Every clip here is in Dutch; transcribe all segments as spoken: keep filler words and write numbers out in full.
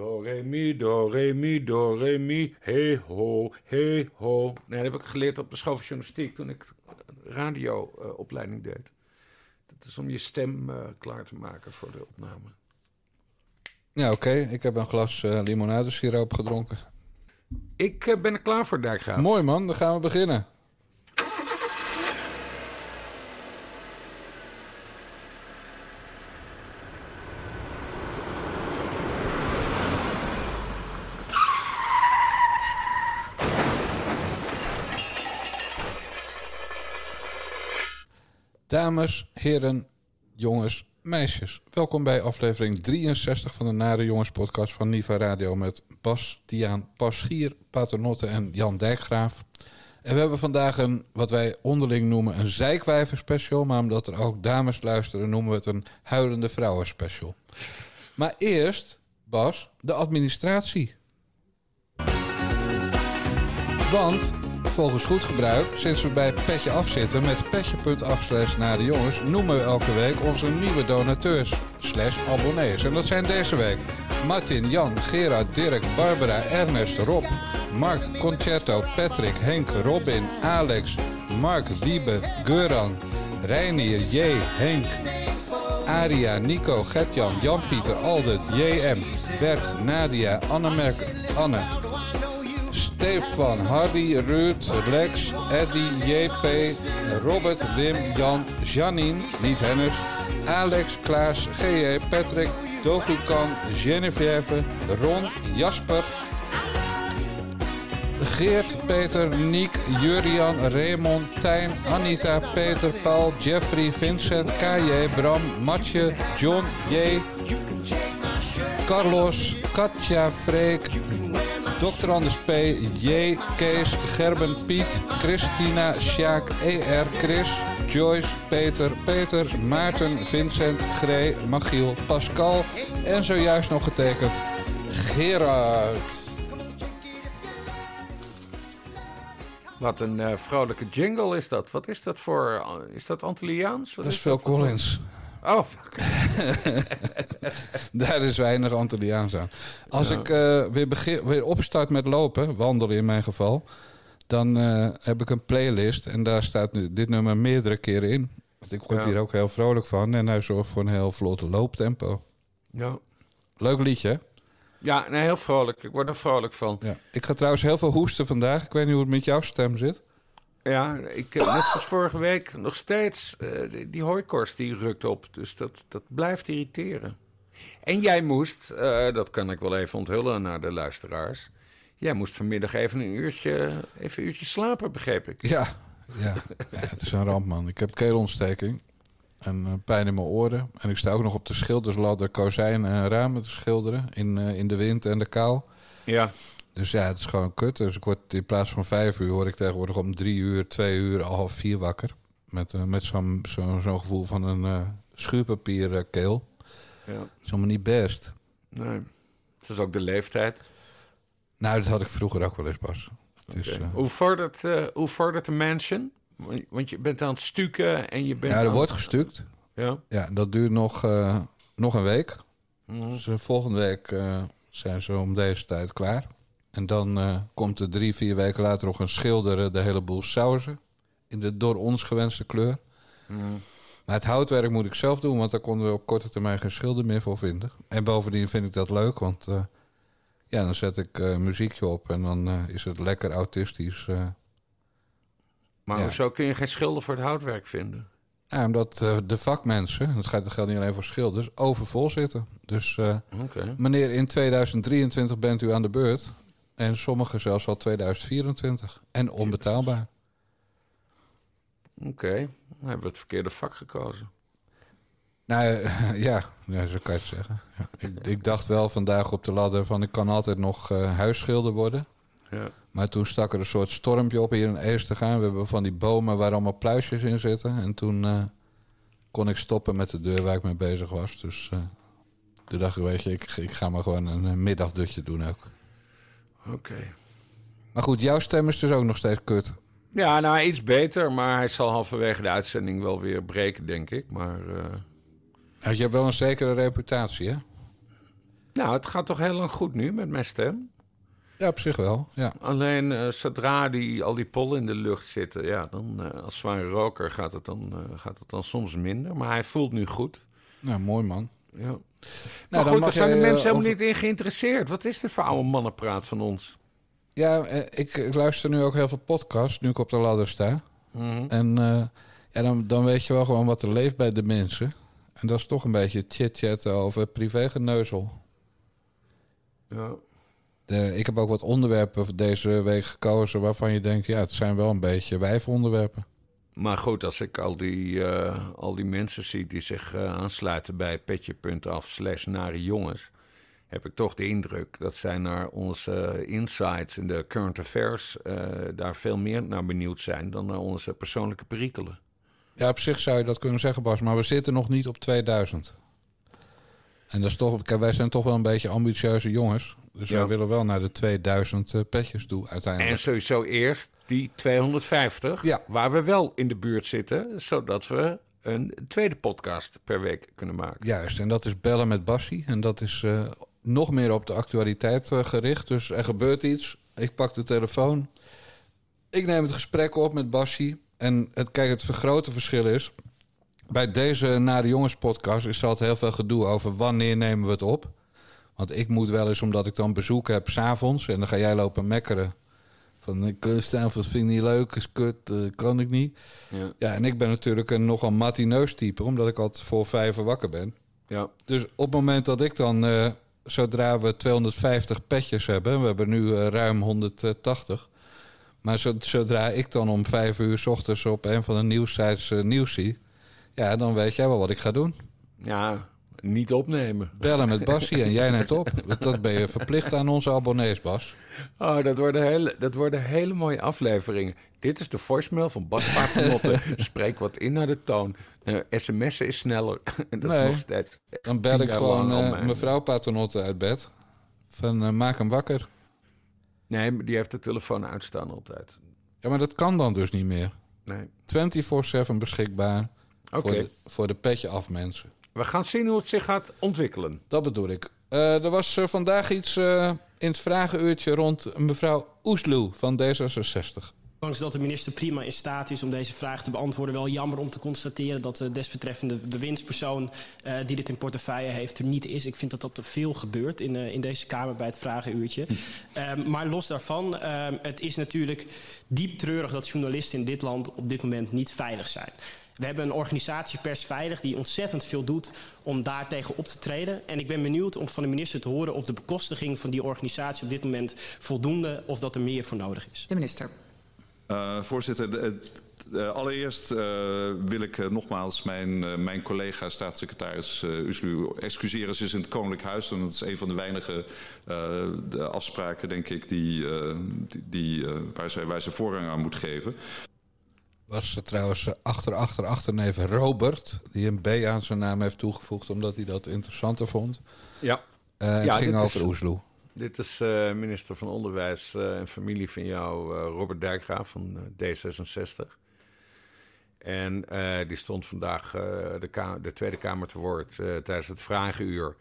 Do, re, mi, do, re, mi, do, re, mi, he, ho, he, ho. Nee, dat heb ik geleerd op de school van journalistiek toen ik radioopleiding uh, deed. Dat is om je stem uh, klaar te maken voor de opname. Ja, oké. Okay. Ik heb een glas uh, limonadesiroop gedronken. Ik uh, ben er klaar voor, Dijkgraaf. Mooi man, dan gaan we beginnen. Dames, heren, jongens, meisjes. Welkom bij aflevering drieënzestig van de Nare Jongens Podcast van Niva Radio met Bas, Diaan, Paschier, Paternotte en Jan Dijkgraaf. En we hebben vandaag een, wat wij onderling noemen, een zeikwijverspecial. Maar omdat er ook dames luisteren, noemen we het een huilende vrouwenspecial. Maar eerst, Bas, de administratie. Want... volgens goed gebruik, sinds we bij Petje Afzitten met petje.af slash Nare Jongens... noemen we elke week onze nieuwe donateurs slash abonnees. En dat zijn deze week Martin, Jan, Gerard, Dirk, Barbara, Ernest, Rob... Mark, Concerto, Patrick, Henk, Robin, Alex, Mark, Wiebe, Göran, Reinier, J, Henk... Aria, Nico, Gertjan, Jan-Pieter, Aldert, J M, Bert, Nadia, Annemerk, Anne... Stefan, Harry, Ruud, Lex, Eddy, J P, Robert, Wim, Jan, Janine, niet Hennis, Alex, Klaas, G J, Patrick, Dogukan, Geneviève, Ron, Jasper, Geert, Peter, Niek, Jurian, Raymond, Tijn, Anita, Peter, Paul, Jeffrey, Vincent, K J, Bram, Matje, John, J, Carlos, Katja, Freek, Dokter Anders P, J, Kees, Gerben, Piet, Christina, Sjaak, E R, Chris, Joyce, Peter, Peter, Maarten, Vincent, Gree, Machiel, Pascal en zojuist nog getekend Gerard. Wat een uh, vrolijke jingle is dat. Wat is dat voor... Is dat Antilliaans? Wat dat is, is Phil dat Collins. Oh, fuck. Daar is weinig Antilliaans aan. Als ja. ik uh, weer, begin, weer opstart met lopen, wandelen in mijn geval... dan uh, heb ik een playlist en daar staat nu dit nummer meerdere keren in. Want ik word ja. hier ook heel vrolijk van en hij zorgt voor een heel vlot looptempo. Ja. Leuk liedje. Ja, nee, heel vrolijk. Ik word er vrolijk van. Ja. Ik ga trouwens heel veel hoesten vandaag. Ik weet niet hoe het met jouw stem zit. Ja, ik, net zoals vorige week nog steeds uh, die, die hooikorst die rukt op. Dus dat, dat blijft irriteren. En jij moest, uh, dat kan ik wel even onthullen naar de luisteraars... jij moest vanmiddag even een uurtje, even een uurtje slapen, begreep ik. Ja, ja. ja, het is een ramp, man. Ik heb keelontsteking en uh, pijn in mijn oren. En ik sta ook nog op de schildersladder kozijnen en ramen te schilderen... in, uh, in de wind en de kou. Ja. Dus ja, het is gewoon kut. Dus ik word in plaats van vijf uur hoor ik tegenwoordig om drie uur, twee uur, half vier wakker. Met, uh, met zo'n, zo'n, zo'n gevoel van een uh, schuurpapierkeel. Ja. Dat is allemaal niet best. Nee. Dat is ook de leeftijd. Nou, dat had ik vroeger ook wel eens, Bas. Het okay. is, uh... hoe, vordert, uh, hoe vordert de mansion? Want je bent aan het stukken en je bent... Ja, er aan... wordt gestuukt. Ja. Ja, dat duurt nog, uh, nog een week. Mm. Dus uh, volgende week uh, zijn ze om deze tijd klaar. En dan uh, komt er drie, vier weken later nog een schilder de hele boel sauzen. In de door ons gewenste kleur. Mm. Maar het houtwerk moet ik zelf doen, want daar konden we op korte termijn geen schilder meer voor vinden. En bovendien vind ik dat leuk, want uh, ja, dan zet ik uh, muziekje op en dan uh, is het lekker autistisch. Uh, maar ja. Hoezo kun je geen schilder voor het houtwerk vinden? Ja, omdat uh, de vakmensen, dat geldt niet alleen voor schilders, overvol zitten. Dus uh, okay. meneer, in tweeduizend drieëntwintig bent u aan de beurt. En sommigen zelfs al tweeduizend vierentwintig. En onbetaalbaar. Oké, okay. Dan hebben we het verkeerde vak gekozen. Nou ja, ja zo kan je het zeggen. Ja. Ik, ik dacht wel vandaag op de ladder van ik kan altijd nog uh, huisschilder worden. Ja. Maar toen stak er een soort stormpje op hier in Eestergaan. We hebben van die bomen waar allemaal pluisjes in zitten. En toen uh, kon ik stoppen met de deur waar ik mee bezig was. Dus uh, toen dacht ik, weet je, ik, ik ga maar gewoon een, een middagdutje doen ook. Oké. Okay. Maar goed, jouw stem is dus ook nog steeds kut. Ja, nou, iets beter, maar hij zal halverwege de uitzending wel weer breken, denk ik. Maar uh... je hebt wel een zekere reputatie, hè? Nou, het gaat toch heel lang goed nu met mijn stem? Ja, op zich wel, ja. Alleen uh, zodra die, al die pollen in de lucht zitten, ja, dan uh, als zware roker gaat het, dan, uh, gaat het dan soms minder. Maar hij voelt nu goed. Nou, mooi man. Ja. Nou, maar goed, daar zijn de mensen uh, helemaal over... niet in geïnteresseerd. Wat is dit voor oude mannenpraat van ons? Ja, ik, ik luister nu ook heel veel podcasts, nu ik op de ladder sta. Mm-hmm. En uh, ja, dan, dan weet je wel gewoon wat er leeft bij de mensen. En dat is toch een beetje chit-chatten over privégeneuzel. Ja. De, ik heb ook wat onderwerpen deze week gekozen waarvan je denkt, ja, het zijn wel een beetje wijfonderwerpen. Maar goed, als ik al die, uh, al die mensen zie die zich uh, aansluiten bij petje.af slash nare jongens, heb ik toch de indruk dat zij naar onze uh, insights in de current affairs uh, daar veel meer naar benieuwd zijn dan naar onze persoonlijke perikelen. Ja, op zich zou je dat kunnen zeggen, Bas, maar we zitten nog niet op tweeduizend. En dat is toch, wij zijn toch wel een beetje ambitieuze jongens. Dus ja, wij willen wel naar de tweeduizend uh, petjes toe uiteindelijk. En sowieso eerst die tweehonderdvijftig, ja, waar we wel in de buurt zitten, zodat we een tweede podcast per week kunnen maken. Juist, en dat is Bellen met Bassie. En dat is uh, nog meer op de actualiteit uh, gericht. Dus er gebeurt iets, ik pak de telefoon, ik neem het gesprek op met Bassie. En het, kijk, het grote verschil is, bij deze Nare Jongens podcast is er altijd heel veel gedoe over wanneer nemen we het op. Want ik moet wel eens, omdat ik dan bezoek heb, 's avonds, en dan ga jij lopen mekkeren. Van, ik staan van, vind ik niet leuk, is kut, uh, kan ik niet. Ja. Ja, en ik ben natuurlijk een nogal matineus type, omdat ik altijd voor vijven wakker ben. Ja. Dus op het moment dat ik dan, uh, zodra we tweehonderdvijftig petjes hebben, we hebben nu uh, ruim honderdtachtig. Maar zodra ik dan om vijf uur 's ochtends op een van de nieuwsites uh, nieuws zie, ja, dan weet jij wel wat ik ga doen. Ja, niet opnemen. Bellen met Bassie en jij net op. Dat ben je verplicht aan onze abonnees, Bas. Oh, dat worden hele, dat worden hele mooie afleveringen. Dit is de voicemail van Bas Paternotte. Spreek wat in naar de toon. Uh, sms'en is sneller. Dat nee, is nog steeds. Dan bel ik gewoon uh, mevrouw Paternotte uit bed. Van uh, maak hem wakker. Nee, die heeft de telefoon uitstaan altijd. Ja, maar dat kan dan dus niet meer. Nee. vierentwintig zeven beschikbaar. Okay. Voor, de, voor de petje af mensen. We gaan zien hoe het zich gaat ontwikkelen. Dat bedoel ik. Uh, er was uh, vandaag iets uh, in het vragenuurtje rond mevrouw Uslu van D zesenzestig. Ondanks dat de minister prima in staat is om deze vraag te beantwoorden, wel jammer om te constateren dat de desbetreffende bewindspersoon uh, die dit in portefeuille heeft er niet is. Ik vind dat dat te veel gebeurt in, uh, in deze Kamer bij het vragenuurtje. Uh, maar los daarvan, uh, het is natuurlijk diep treurig dat journalisten in dit land op dit moment niet veilig zijn. We hebben een organisatie Pers Veilig die ontzettend veel doet om daartegen op te treden. En ik ben benieuwd om van de minister te horen of de bekostiging van die organisatie op dit moment voldoende, of dat er meer voor nodig is. De minister. Uh, voorzitter, de, de, allereerst uh, wil ik uh, nogmaals mijn, uh, mijn collega staatssecretaris uh, Uslu excuseren. Ze is in het Koninklijk Huis en dat is een van de weinige uh, de afspraken, denk ik, die, uh, die, die, uh, waar, zij, waar zij voorrang aan moet geven. Was er trouwens achter, achter, achterneef Robbert, die een B aan zijn naam heeft toegevoegd omdat hij dat interessanter vond. Ja. Uh, het ja, ging over Uslu. Dit is uh, minister van Onderwijs uh, en familie van jou, uh, Robbert Dijkgraaf van uh, D zesenzestig. En uh, die stond vandaag uh, de, ka- de Tweede Kamer te woord uh, tijdens het vragenuur.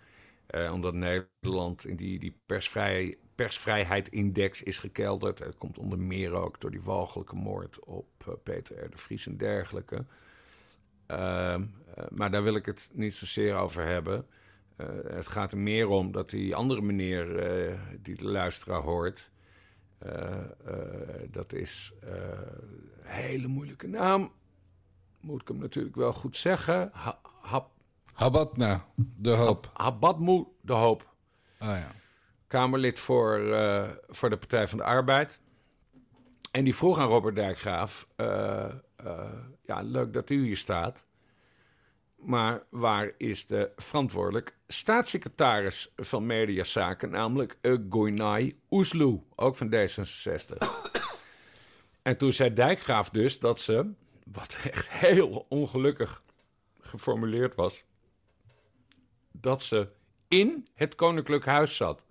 Uh, omdat Nederland in die, die persvrij, persvrijheidindex is gekelderd. Dat komt onder meer ook door die walgelijke moord op uh, Peter R. de Vries en dergelijke. Uh, uh, maar daar wil ik het niet zozeer over hebben. Uh, het gaat er meer om dat die andere meneer uh, die de luisteraar hoort, uh, uh, dat is uh, een hele moeilijke naam. Moet ik hem natuurlijk wel goed zeggen. Ha- hab- Habatna, de hoop. Hab- Habatmu, de hoop. Ah, ja. Kamerlid voor, uh, voor de Partij van de Arbeid. En die vroeg aan Robbert Dijkgraaf, uh, uh, ja, leuk dat u hier staat, maar waar is de verantwoordelijk staatssecretaris van Mediazaken, namelijk Gunay Uslu, ook van D zesenzestig. En toen zei Dijkgraaf dus dat ze, wat echt heel ongelukkig geformuleerd was, dat ze in het Koninklijk Huis zat.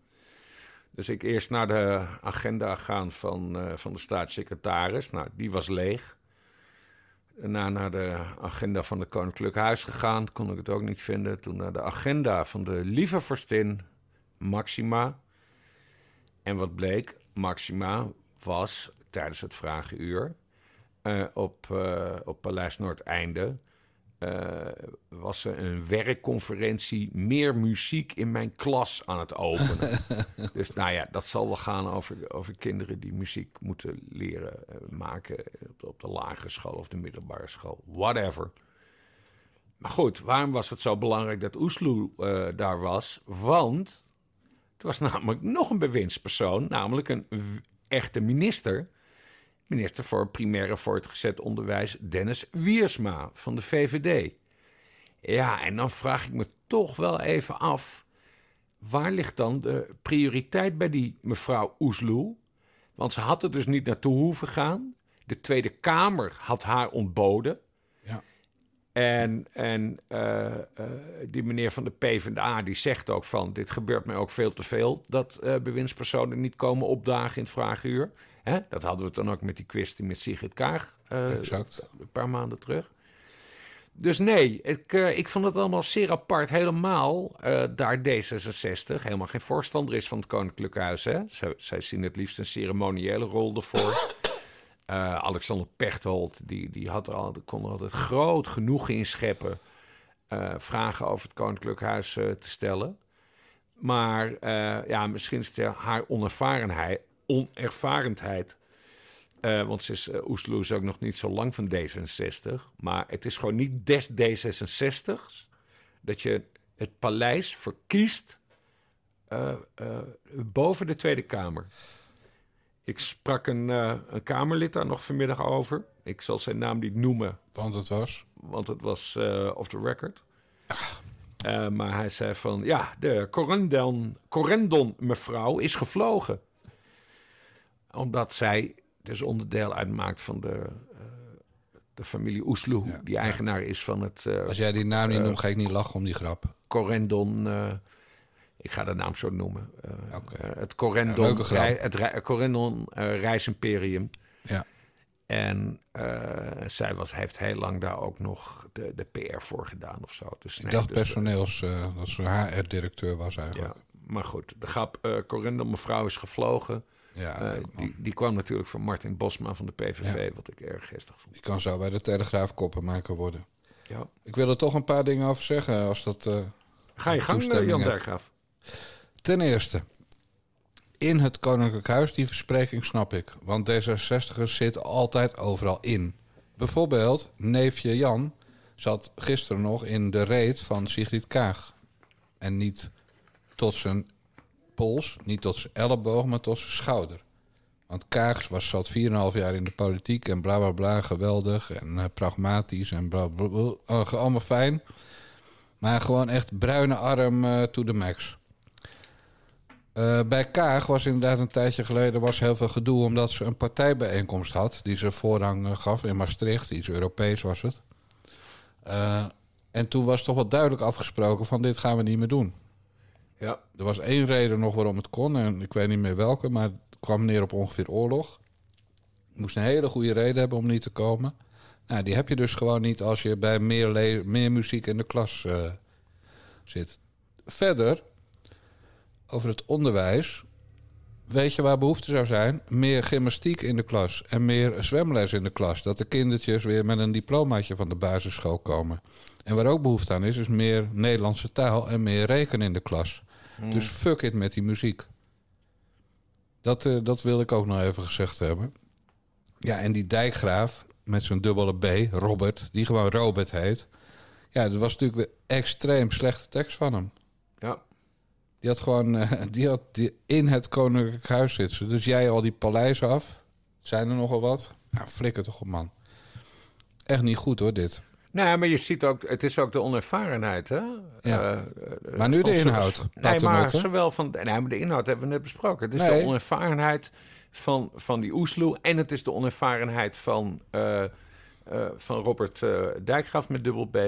Dus ik eerst naar de agenda gaan van, uh, van de staatssecretaris. Nou, die was leeg. Daarna naar de agenda van het Koninklijk Huis gegaan. Kon ik het ook niet vinden. Toen naar de agenda van de lieve vorstin. Maxima. En wat bleek, Maxima was tijdens het vragenuur uh, op, uh, op Paleis Noordeinde... Uh, was er een werkconferentie meer muziek in mijn klas aan het openen. Dus nou ja, dat zal wel gaan over, over kinderen die muziek moeten leren uh, maken op de, op de lagere school of de middelbare school, whatever. Maar goed, waarom was het zo belangrijk dat Uslu uh, daar was? Want er was namelijk nog een bewindspersoon, namelijk een w- echte minister... Minister voor Primaire Voortgezet Onderwijs Dennis Wiersma van de V V D. Ja, en dan vraag ik me toch wel even af... waar ligt dan de prioriteit bij die mevrouw Uslu? Want ze had er dus niet naartoe hoeven gaan. De Tweede Kamer had haar ontboden. Ja. En, en uh, uh, die meneer van de PvdA die zegt ook van... dit gebeurt mij ook veel te veel... dat uh, bewindspersonen niet komen opdagen in het vragenuur... He, dat hadden we dan ook met die kwestie met Sigrid Kaag. Uh, exact. Een paar maanden terug. Dus nee, ik, uh, ik vond het allemaal zeer apart. Helemaal uh, daar D zesenzestig helemaal geen voorstander is van het Koninklijk Huis. Hè? Zij, zij zien het liefst een ceremoniële rol ervoor. Uh, Alexander Pechtold, die, die, had er al, die kon er altijd groot genoegen in scheppen... Uh, vragen over het Koninklijk Huis uh, te stellen. Maar uh, ja, misschien is het haar onervarenheid... onervarendheid. Uh, want ze is, uh, Uslu is ook nog niet zo lang van D zesenzestig. Maar het is gewoon niet des D zesenzestig's... dat je het paleis verkiest... Uh, uh, boven de Tweede Kamer. Ik sprak een, uh, een Kamerlid daar nog vanmiddag over. Ik zal zijn naam niet noemen. Want het was? Want het was uh, off the record. Uh, maar hij zei van... ja, de Corendon, Corendon mevrouw is gevlogen... Omdat zij dus onderdeel uitmaakt van de, uh, de familie Uslu, ja, die eigenaar ja. is van het... Uh, Als jij die naam niet uh, noemt, ga ik niet lachen om die grap. Corendon, uh, ik ga de naam zo noemen. Uh, okay. uh, het Corendon, ja, rij, het rij, Corendon uh, reisimperium. Ja. En uh, zij was, heeft heel lang daar ook nog de, de P R voor gedaan of zo. Dus, nee, ik dacht dus personeels, uh, dat ze H R-directeur was eigenlijk. Ja, maar goed, de grap, uh, Corendon mevrouw is gevlogen... Ja, uh, die, die kwam natuurlijk van Martin Bosma van de P V V, ja. Wat ik erg geestig vond. Die kan zo bij de Telegraaf koppenmaker worden. Ja. Ik wil er toch een paar dingen over zeggen. Als dat, uh, Ga je gang, uh, Jan Dijkgraaf. Ten eerste, in het Koninklijk Huis, die verspreking snap ik. Want D zesenzestigers zitten altijd overal in. Bijvoorbeeld, neefje Jan zat gisteren nog in de reet van Sigrid Kaag. En niet tot zijn... pols, niet tot zijn elleboog, maar tot zijn schouder. Want Kaag was, zat vier en een half jaar in de politiek en bla bla bla, geweldig en uh, pragmatisch en bla bla bla, uh, allemaal fijn. Maar gewoon echt bruine arm uh, to the max. Uh, bij Kaag was inderdaad een tijdje geleden was heel veel gedoe... omdat ze een partijbijeenkomst had die ze voorrang uh, gaf in Maastricht. Iets Europees was het. Uh, en toen was toch wel duidelijk afgesproken van dit gaan we niet meer doen. Ja. Er was één reden nog waarom het kon, en ik weet niet meer welke... maar het kwam neer op ongeveer oorlog. Je moest een hele goede reden hebben om niet te komen. Nou, die heb je dus gewoon niet als je bij meer, le- meer muziek in de klas uh, zit. Verder, over het onderwijs... weet je waar behoefte zou zijn? Meer gymnastiek in de klas en meer zwemles in de klas. Dat de kindertjes weer met een diplomaatje van de basisschool komen. En waar ook behoefte aan is, is meer Nederlandse taal en meer rekenen in de klas. Dus fuck it met die muziek. Dat, uh, dat wil ik ook nog even gezegd hebben. Ja, en die Dijkgraaf met zijn dubbele B, Robbert, die gewoon Robert heet. Ja, dat was natuurlijk weer extreem slechte tekst van hem. Ja. Die had gewoon uh, die had die in het Koninklijk Huis zitten. Dus jij al die paleizen af. Zijn er nogal wat? Nou, flikker toch op, man. Echt niet goed, hoor, dit. Nou, maar je ziet ook, het is ook de onervarenheid, hè? Ja. Uh, maar nu de inhoud. Zo, nee, maar zowel van... Nee, maar de inhoud hebben we net besproken. Het is nee. de onervarenheid van, van die Uslu... en het is de onervarenheid van, uh, uh, van Robbert uh, Dijkgraaf met dubbel B.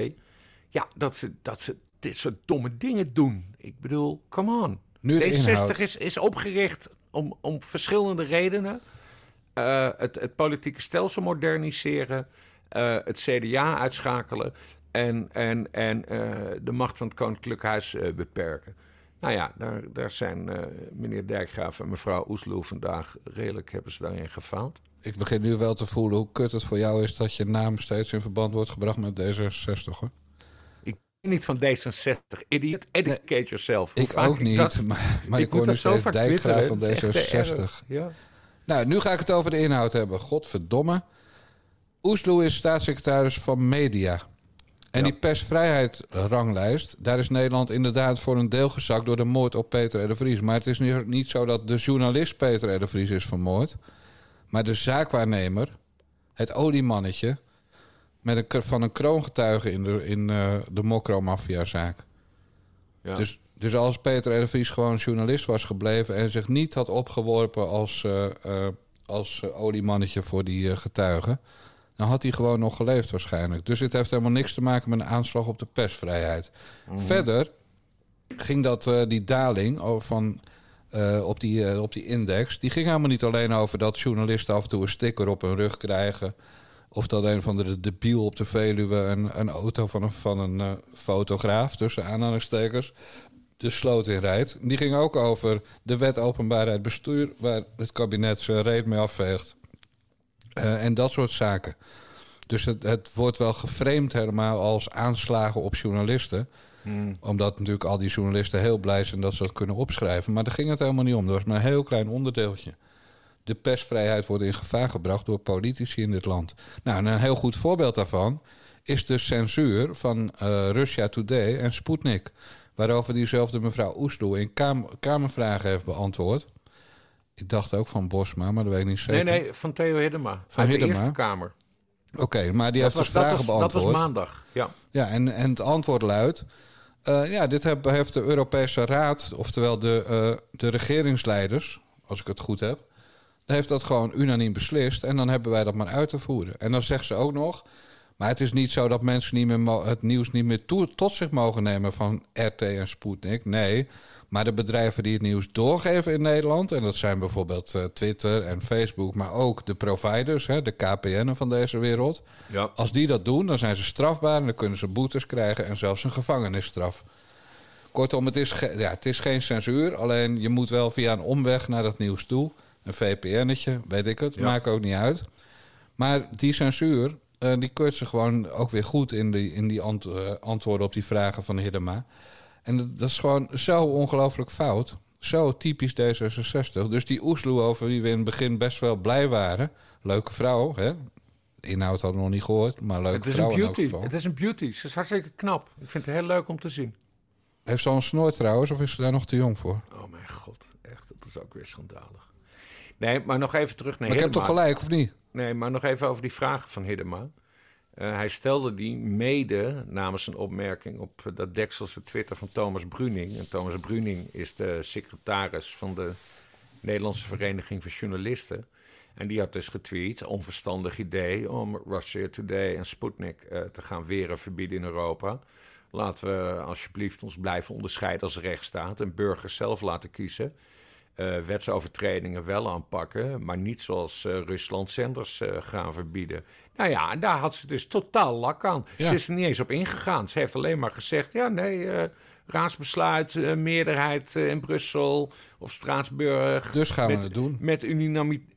Ja, dat ze, dat ze dit soort domme dingen doen. Ik bedoel, come on. Nu D zesenzestig is, is opgericht om, om verschillende redenen. Uh, het, het politieke stelsel moderniseren... Uh, het C D A uitschakelen en, en, en uh, de macht van het Koninklijk Huis uh, beperken. Nou ja, daar, daar zijn uh, meneer Dijkgraaf en mevrouw Uslu vandaag redelijk hebben ze daarin gefaald. Ik begin nu wel te voelen hoe kut het voor jou is dat je naam steeds in verband wordt gebracht met D zesenzestig, hoor. Ik ben niet van D zesenzestig, idiot. Educate nee, yourself. Hoe ik ook ik niet, dat, maar, maar ik hoor nu steeds Dijkgraaf van D zesenzestig. Ja. Nou, nu ga ik het over de inhoud hebben. Godverdomme. Uslu is staatssecretaris van Media. En ja. Die persvrijheidsranglijst, daar is Nederland inderdaad voor een deel gezakt door de moord op Peter R. de Vries. Maar het is niet zo dat de journalist Peter R. de Vries is vermoord. Maar de zaakwaarnemer, het oliemannetje, met een, van een kroongetuige in de, in, uh, de mokromaffiazaak. Ja. Dus, dus als Peter R. de Vries gewoon journalist was gebleven en zich niet had opgeworpen als, uh, uh, als uh, oliemannetje voor die uh, getuigen, dan had hij gewoon nog geleefd waarschijnlijk. Dus dit heeft helemaal niks te maken met een aanslag op de persvrijheid. Mm. Verder ging dat, uh, die daling van, uh, op, die, uh, op die index, die ging helemaal niet alleen over dat journalisten af en toe een sticker op hun rug krijgen, of dat een van de debiel op de Veluwe een, een auto van een, van een uh, fotograaf, tussen aanhalingstekens, de sloot in rijdt. Die ging ook over de wet openbaarheid bestuur, waar het kabinet zijn reet mee afveegt. Uh, en dat soort zaken. Dus het, het wordt wel geframed helemaal als aanslagen op journalisten. Mm. Omdat natuurlijk al die journalisten heel blij zijn dat ze dat kunnen opschrijven. Maar daar ging het helemaal niet om. Dat was maar een heel klein onderdeeltje. De persvrijheid wordt in gevaar gebracht door politici in dit land. Nou, en een heel goed voorbeeld daarvan is de censuur van uh, Russia Today en Sputnik. Waarover diezelfde mevrouw Uslu in kam- Kamervragen heeft beantwoord. Ik dacht ook van Bosma, maar dat weet ik niet zeker. Nee, nee, van Theo Hiddema. Van uit Hiddema? De Eerste Kamer. Oké, okay, maar die dat heeft dus vragen was, beantwoord. Dat was maandag, ja. Ja, en, en het antwoord luidt, Uh, ja, dit heb, heeft de Europese Raad, oftewel de, uh, de regeringsleiders, als ik het goed heb, heeft dat gewoon unaniem beslist en dan hebben wij dat maar uit te voeren. En dan zegt ze ook nog, maar het is niet zo dat mensen niet meer mo- het nieuws niet meer to- tot zich mogen nemen van R T en Sputnik. Nee, maar de bedrijven die het nieuws doorgeven in Nederland, en dat zijn bijvoorbeeld uh, Twitter en Facebook, maar ook de providers, hè, de K P N'en van deze wereld. Ja. Als die dat doen, dan zijn ze strafbaar en dan kunnen ze boetes krijgen en zelfs een gevangenisstraf. Kortom, het is, ge- ja, het is geen censuur, alleen je moet wel via een omweg naar dat nieuws toe. Een V P N'tje, weet ik het, ja. Maakt ook niet uit. Maar die censuur, Uh, die keurt ze gewoon ook weer goed in die, in die ant- uh, antwoorden op die vragen van Hiddema. En dat, dat is gewoon zo ongelooflijk fout. Zo typisch D zesenzestig. Dus die Uslu, over wie we in het begin best wel blij waren. Leuke vrouw, hè? De inhoud hadden we nog niet gehoord, maar leuke het is vrouw een beauty. In elk geval. Het is een beauty. Ze is hartstikke knap. Ik vind het heel leuk om te zien. Heeft ze al een snor trouwens, of is ze daar nog te jong voor? Oh mijn god, echt. Dat is ook weer schandalig. Nee, maar nog even terug naar maar Hiddema. Ik heb toch gelijk, of niet? Nee, maar nog even over die vragen van Hiddema. Uh, hij stelde die mede namens een opmerking op uh, dat dekselse Twitter van Thomas Bruning. En Thomas Bruning is de secretaris van de Nederlandse Vereniging van Journalisten. En die had dus getweet, onverstandig idee om Russia Today en Sputnik uh, te gaan weren verbieden in Europa. Laten we alsjeblieft ons blijven onderscheiden als rechtsstaat en burgers zelf laten kiezen. Uh, wetsovertredingen wel aanpakken, maar niet zoals uh, Rusland zenders uh, gaan verbieden. Nou ja, en daar had ze dus totaal lak aan. Ja. Ze is er niet eens op ingegaan. Ze heeft alleen maar gezegd, ja nee, uh, raadsbesluit, uh, meerderheid uh, in Brussel of Straatsburg. Dus gaan we met, het doen. Met unanimi-